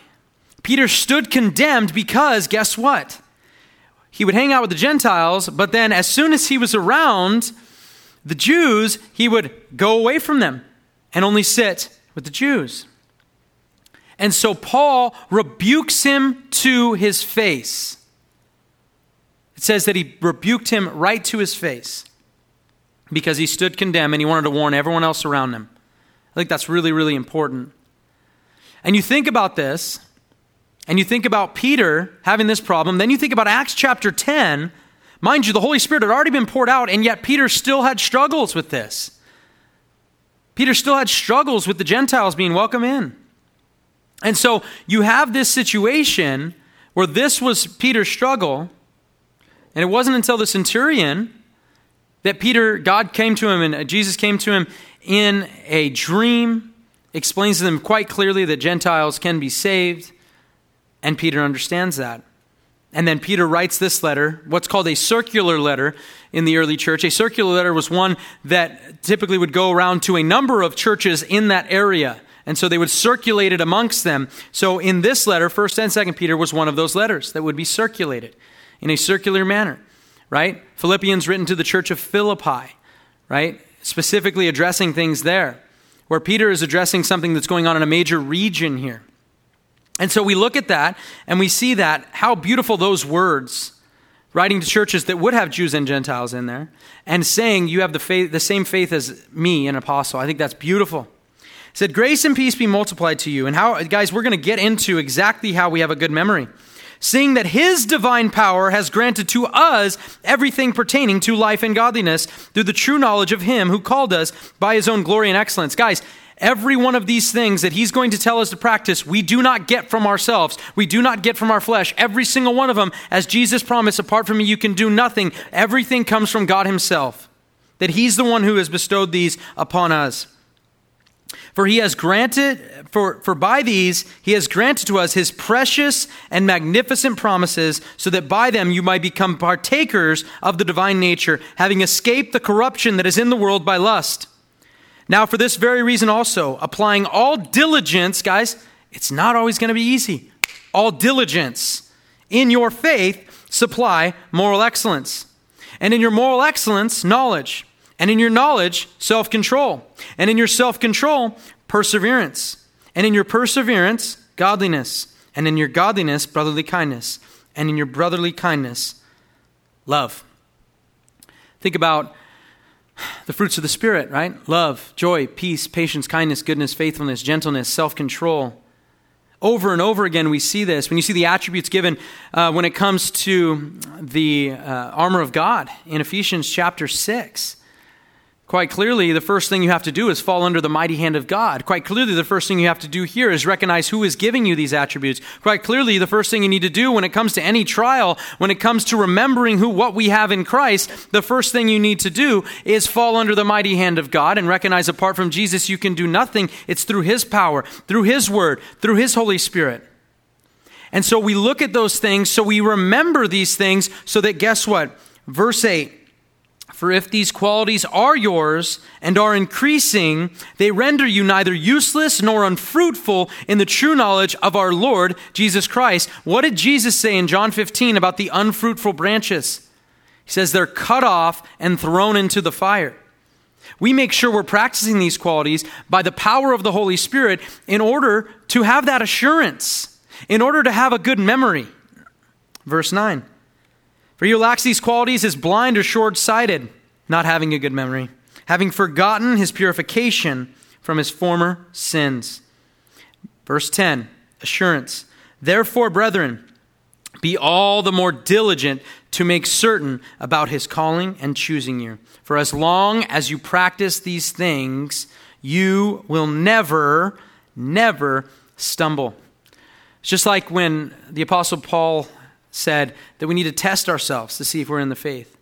Peter stood condemned because, guess what? He would hang out with the Gentiles, but then as soon as he was around the Jews, he would go away from them and only sit with the Jews. And so Paul rebukes him to his face. It says that he rebuked him right to his face because he stood condemned and he wanted to warn everyone else around him. I think that's really, really important. And you think about this, and you think about Peter having this problem, then you think about Acts chapter ten. Mind you, the Holy Spirit had already been poured out, and yet Peter still had struggles with this. Peter still had struggles with the Gentiles being welcome in. And so you have this situation where this was Peter's struggle, and it wasn't until the centurion that Peter, God came to him, and Jesus came to him in a dream, explains to them quite clearly that Gentiles can be saved. And Peter understands that. And then Peter writes this letter, what's called a circular letter in the early church. A circular letter was one that typically would go around to a number of churches in that area. And so they would circulate it amongst them. So in this letter, First and Second Peter was one of those letters that would be circulated in a circular manner, right? Philippians written to the church of Philippi, right? Specifically addressing things there, where Peter is addressing something that's going on in a major region here. And so we look at that and we see that, how beautiful those words, writing to churches that would have Jews and Gentiles in there, and saying you have the faith, the same faith as me, an apostle. I think that's beautiful. He said, grace and peace be multiplied to you. And how, guys, we're going to get into exactly how we have a good memory. Seeing that his divine power has granted to us everything pertaining to life and godliness through the true knowledge of him who called us by his own glory and excellence. Guys, every one of these things that he's going to tell us to practice, we do not get from ourselves. We do not get from our flesh. Every single one of them, as Jesus promised, apart from me, you can do nothing. Everything comes from God himself, that he's the one who has bestowed these upon us. For he has granted, for, for by these, he has granted to us his precious and magnificent promises, so that by them you might become partakers of the divine nature, having escaped the corruption that is in the world by lust. Now, for this very reason also, applying all diligence, guys, it's not always going to be easy. All diligence in your faith, supply moral excellence. And in your moral excellence, knowledge. And in your knowledge, self-control. And in your self-control, perseverance. And in your perseverance, godliness. And in your godliness, brotherly kindness. And in your brotherly kindness, love. Think about the fruits of the Spirit, right? Love, joy, peace, patience, kindness, goodness, faithfulness, gentleness, self-control. Over and over again, we see this. When you see the attributes given uh, when it comes to the uh, armor of God in Ephesians chapter six, quite clearly, the first thing you have to do is fall under the mighty hand of God. Quite clearly, the first thing you have to do here is recognize who is giving you these attributes. Quite clearly, the first thing you need to do when it comes to any trial, when it comes to remembering who what we have in Christ, the first thing you need to do is fall under the mighty hand of God and recognize apart from Jesus, you can do nothing. It's through his power, through his word, through his Holy Spirit. And so we look at those things, so we remember these things, so that guess what? Verse eight. For if these qualities are yours and are increasing, they render you neither useless nor unfruitful in the true knowledge of our Lord Jesus Christ. What did Jesus say in John fifteen about the unfruitful branches? He says they're cut off and thrown into the fire. We make sure we're practicing these qualities by the power of the Holy Spirit in order to have that assurance, in order to have a good memory. Verse nine. For he who lacks these qualities is blind or short-sighted, not having a good memory, having forgotten his purification from his former sins. Verse ten, assurance. Therefore, brethren, be all the more diligent to make certain about his calling and choosing you. For as long as you practice these things, you will never, never stumble. It's just like when the Apostle Paul said that we need to test ourselves to see if we're in the faith.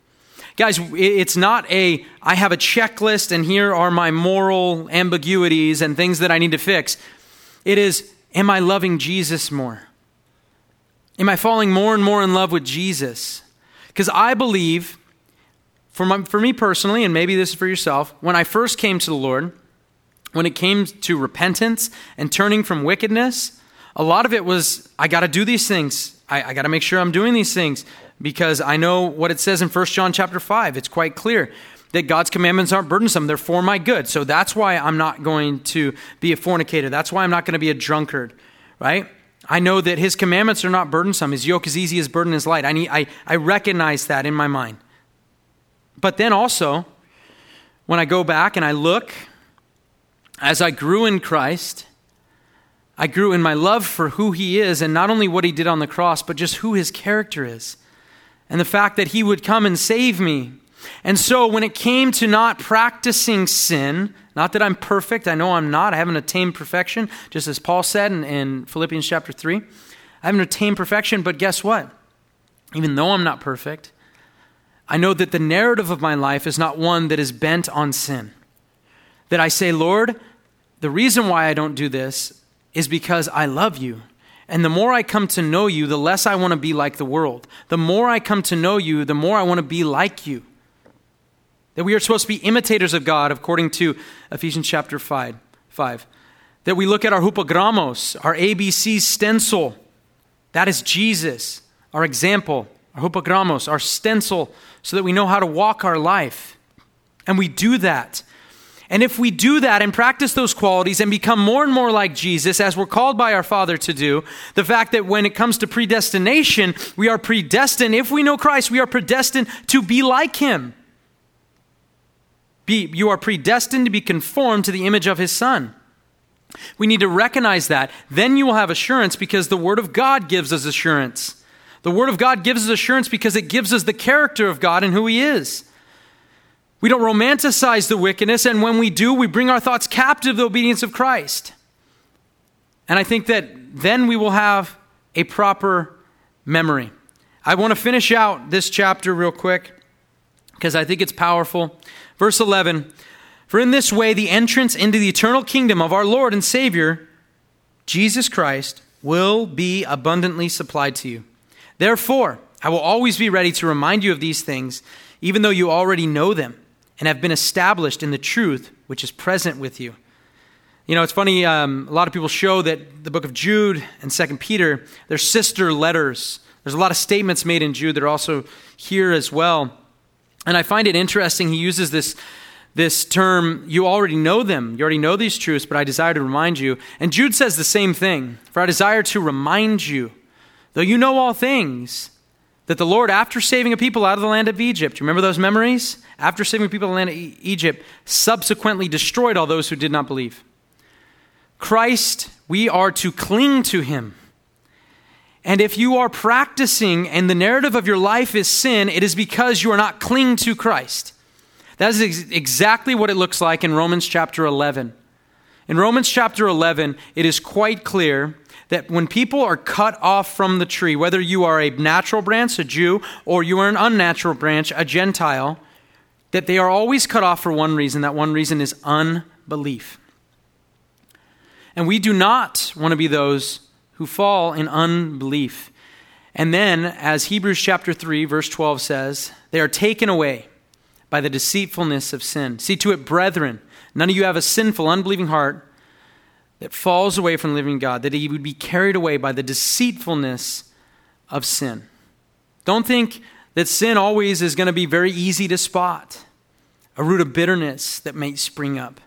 Guys, it's not a, I have a checklist and here are my moral ambiguities and things that I need to fix. It is, am I loving Jesus more? Am I falling more and more in love with Jesus? Because I believe, for my, for me personally, and maybe this is for yourself, when I first came to the Lord, when it came to repentance and turning from wickedness, a lot of it was, I got to do these things. I, I got to make sure I'm doing these things because I know what it says in First John chapter five. It's quite clear that God's commandments aren't burdensome. They're for my good. So that's why I'm not going to be a fornicator. That's why I'm not going to be a drunkard, right? I know that his commandments are not burdensome. His yoke is easy, his burden is light. I need, I, I recognize that in my mind. But then also, when I go back and I look, as I grew in Christ, I grew in my love for who he is and not only what he did on the cross, but just who his character is and the fact that he would come and save me. And so when it came to not practicing sin, not that I'm perfect, I know I'm not, I haven't attained perfection, just as Paul said in, in Philippians chapter three, I haven't attained perfection, but guess what? Even though I'm not perfect, I know that the narrative of my life is not one that is bent on sin. That I say, Lord, the reason why I don't do this is because I love you. And the more I come to know you, the less I want to be like the world. The more I come to know you, the more I want to be like you. That we are supposed to be imitators of God, according to Ephesians chapter five. five. That we look at our hupogramos, our A B C stencil. That is Jesus, our example, our hupogramos, our stencil, so that we know how to walk our life. And we do that. And if we do that and practice those qualities and become more and more like Jesus, as we're called by our Father to do, the fact that when it comes to predestination, we are predestined, if we know Christ, we are predestined to be like him. Be, you are predestined to be conformed to the image of his Son. We need to recognize that. Then you will have assurance because the Word of God gives us assurance. The Word of God gives us assurance because it gives us the character of God and who he is. We don't romanticize the wickedness, and when we do, we bring our thoughts captive to the obedience of Christ. And I think that then we will have a proper memory. I want to finish out this chapter real quick because I think it's powerful. Verse eleven, for in this way the entrance into the eternal kingdom of our Lord and Savior, Jesus Christ, will be abundantly supplied to you. Therefore, I will always be ready to remind you of these things, even though you already know them and have been established in the truth which is present with you. You know, it's funny, um, a lot of people show that the book of Jude and Second Peter, they're sister letters. There's a lot of statements made in Jude that are also here as well. And I find it interesting, he uses this, this term, you already know them, you already know these truths, but I desire to remind you. And Jude says the same thing, for I desire to remind you, though you know all things, that the Lord, after saving a people out of the land of Egypt, you remember those memories? After saving people out of the land of e- Egypt, subsequently destroyed all those who did not believe. Christ, we are to cling to him. And if you are practicing and the narrative of your life is sin, it is because you are not clinging to Christ. That is ex- exactly what it looks like in Romans chapter eleven. In Romans chapter eleven, it is quite clear that when people are cut off from the tree, whether you are a natural branch, a Jew, or you are an unnatural branch, a Gentile, that they are always cut off for one reason. That one reason is unbelief. And we do not want to be those who fall in unbelief. And then, as Hebrews chapter three, verse twelve says, they are taken away by the deceitfulness of sin. See to it, brethren, none of you have a sinful, unbelieving heart that falls away from the living God, that he would be carried away by the deceitfulness of sin. Don't think that sin always is going to be very easy to spot. A root of bitterness that may spring up.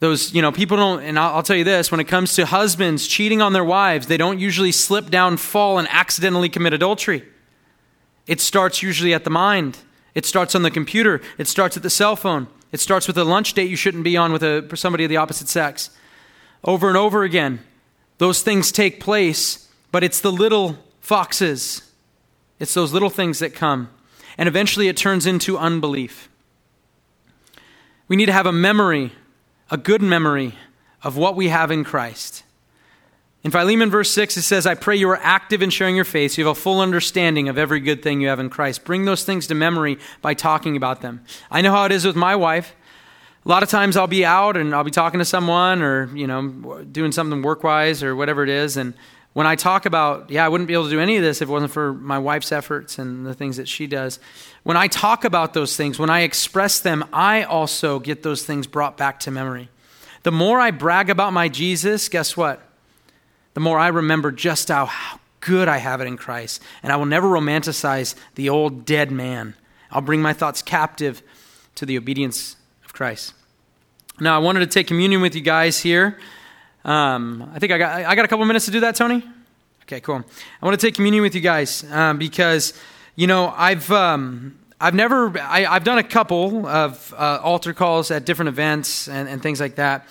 Those, you know, people don't, and I'll, I'll tell you this, when it comes to husbands cheating on their wives, they don't usually slip down, fall, and accidentally commit adultery. It starts usually at the mind. It starts on the computer. It starts at the cell phone. It starts with a lunch date you shouldn't be on with a, somebody of the opposite sex. Over and over again, those things take place, but it's the little foxes. It's those little things that come. And eventually it turns into unbelief. We need to have a memory, a good memory of what we have in Christ. In Philemon verse six, it says, I pray you are active in sharing your faith so you have a full understanding of every good thing you have in Christ. Bring those things to memory by talking about them. I know how it is with my wife. A lot of times I'll be out and I'll be talking to someone or, you know, doing something work-wise or whatever it is. And when I talk about, yeah, I wouldn't be able to do any of this if it wasn't for my wife's efforts and the things that she does. When I talk about those things, when I express them, I also get those things brought back to memory. The more I brag about my Jesus, guess what? The more I remember just how, how good I have it in Christ. And I will never romanticize the old dead man. I'll bring my thoughts captive to the obedience of Christ. Now, I wanted to take communion with you guys here. Um, I think I got I got a couple minutes to do that, Tony? Okay, cool. I want to take communion with you guys um, because, you know, I've um, I've never, I, I've done a couple of uh, altar calls at different events and, and things like that.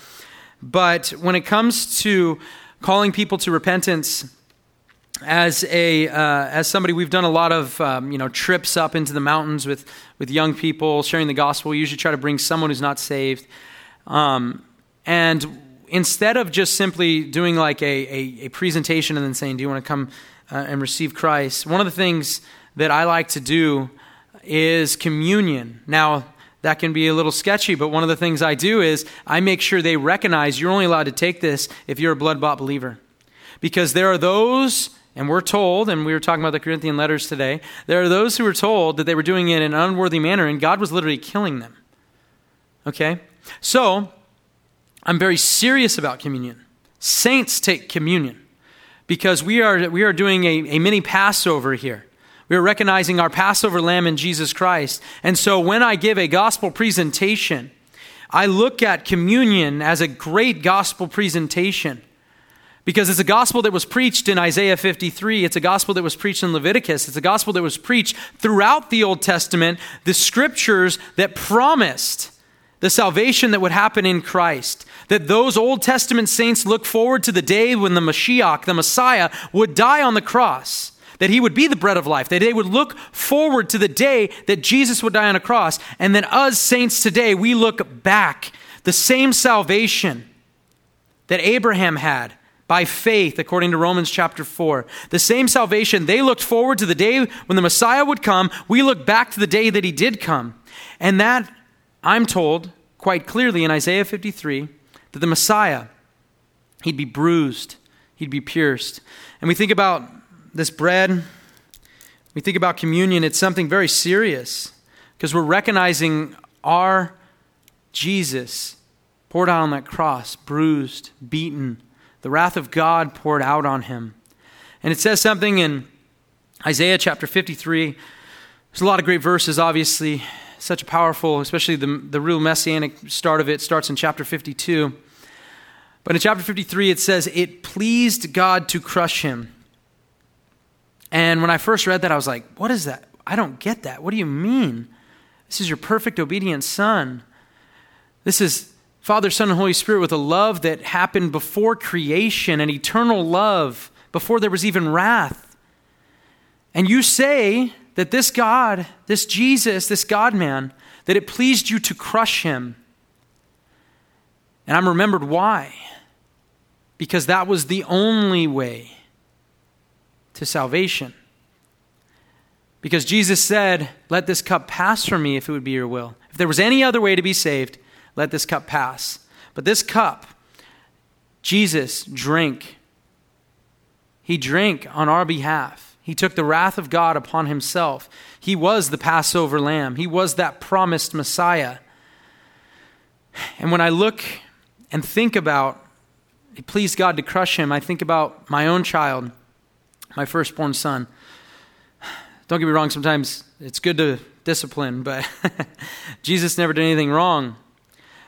But when it comes to calling people to repentance as a uh, as somebody, we've done a lot of um, you know trips up into the mountains with with young people sharing the gospel. We usually try to bring someone who's not saved, um, and instead of just simply doing like a, a, a presentation and then saying, "Do you want to come uh, and receive Christ?" One of the things that I like to do is communion. Now, that can be a little sketchy, but one of the things I do is I make sure they recognize you're only allowed to take this if you're a blood-bought believer. Because there are those, and we're told, and we were talking about the Corinthian letters today, there are those who were told that they were doing it in an unworthy manner, and God was literally killing them. Okay? So, I'm very serious about communion. Saints take communion because we are we are doing a, a mini Passover here. We are recognizing our Passover lamb in Jesus Christ. And so when I give a gospel presentation, I look at communion as a great gospel presentation because it's a gospel that was preached in Isaiah fifty-three. It's a gospel that was preached in Leviticus. It's a gospel that was preached throughout the Old Testament, the scriptures that promised the salvation that would happen in Christ, that those Old Testament saints look forward to the day when the Mashiach, the Messiah, would die on the cross, that he would be the bread of life, that they would look forward to the day that Jesus would die on a cross. And then us saints today, we look back, the same salvation that Abraham had by faith, according to Romans chapter four. The same salvation, they looked forward to the day when the Messiah would come. We look back to the day that he did come. And that, I'm told, quite clearly in Isaiah fifty-three, that the Messiah, he'd be bruised, he'd be pierced. And we think about this bread, we think about communion, it's something very serious because we're recognizing our Jesus poured out on that cross, bruised, beaten, the wrath of God poured out on him. And it says something in Isaiah chapter fifty-three. There's a lot of great verses, obviously. Such a powerful, especially the, the real messianic start of it starts in chapter fifty-two. But in chapter fifty-three, it says, it pleased God to crush him. And when I first read that, I was like, what is that? I don't get that. What do you mean? This is your perfect obedient son. This is Father, Son, and Holy Spirit with a love that happened before creation, an eternal love, before there was even wrath. And you say that this God, this Jesus, this God-man, that it pleased you to crush him. And I'm remembered why. Because that was the only way to salvation. Because Jesus said, let this cup pass from me if it would be your will. If there was any other way to be saved, let this cup pass. But this cup, Jesus drank. He drank on our behalf. He took the wrath of God upon himself. He was the Passover lamb. He was that promised Messiah. And when I look and think about, it pleased God to crush him, I think about my own child, my firstborn son. Don't get me wrong, sometimes it's good to discipline, but Jesus never did anything wrong.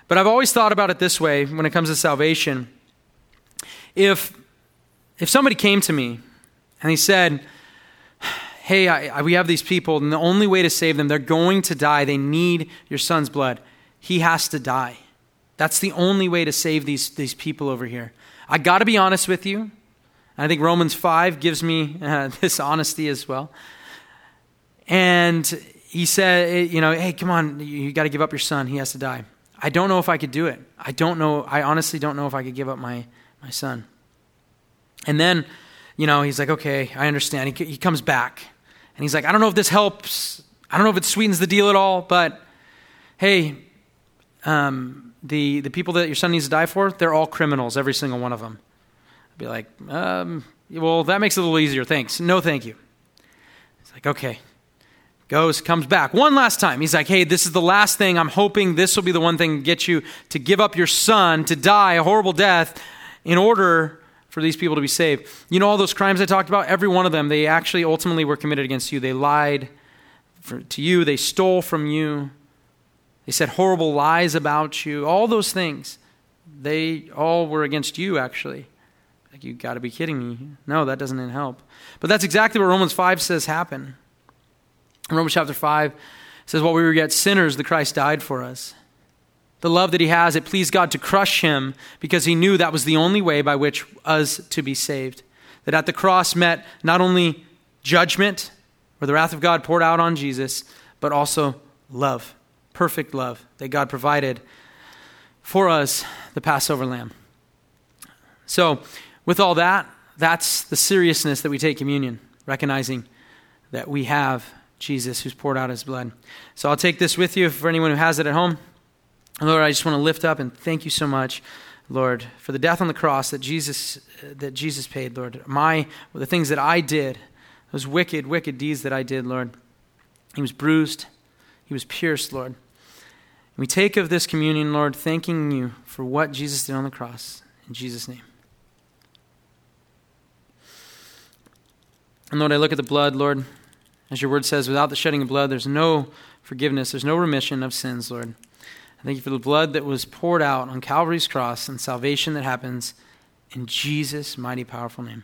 But I've always thought about it this way when it comes to salvation. If, if somebody came to me and he said, hey, I, I, we have these people, and the only way to save them, they're going to die. They need your son's blood. He has to die. That's the only way to save these, these people over here. I got to be honest with you. I think Romans five gives me uh, this honesty as well. And he said, you know, hey, come on, you, you got to give up your son. He has to die. I don't know if I could do it. I don't know. I honestly don't know if I could give up my, my son. And then, you know, he's like, okay, I understand. He, he comes back. And he's like, I don't know if this helps. I don't know if it sweetens the deal at all, but hey, um, the the people that your son needs to die for, they're all criminals, every single one of them. I'd be like, um, well, that makes it a little easier. Thanks. No, thank you. He's like, okay. Goes, comes back. One last time. He's like, hey, this is the last thing. I'm hoping this will be the one thing to get you to give up your son, to die a horrible death in order for these people to be saved. You know all those crimes I talked about? Every one of them, they actually ultimately were committed against you. They lied for, to you. They stole from you. They said horrible lies about you. All those things, they all were against you, actually. Like, you got to be kidding me. No, that doesn't help. But that's exactly what Romans five says happened. In Romans chapter five, it says, while we were yet sinners, the Christ died for us. The love that he has, it pleased God to crush him because he knew that was the only way by which us to be saved. That at the cross met not only judgment, where the wrath of God poured out on Jesus, but also love, perfect love that God provided for us, the Passover lamb. So with all that, that's the seriousness that we take communion, recognizing that we have Jesus who's poured out his blood. So I'll take this with you for anyone who has it at home. Lord, I just want to lift up and thank you so much, Lord, for the death on the cross that Jesus that Jesus paid, Lord. My the things that I did, those wicked, wicked deeds that I did, Lord. He was bruised. He was pierced, Lord. And we take of this communion, Lord, thanking you for what Jesus did on the cross. In Jesus' name. And Lord, I look at the blood, Lord. As your word says, without the shedding of blood, there's no forgiveness. There's no remission of sins, Lord. I thank you for the blood that was poured out on Calvary's cross and salvation that happens in Jesus' mighty, powerful name.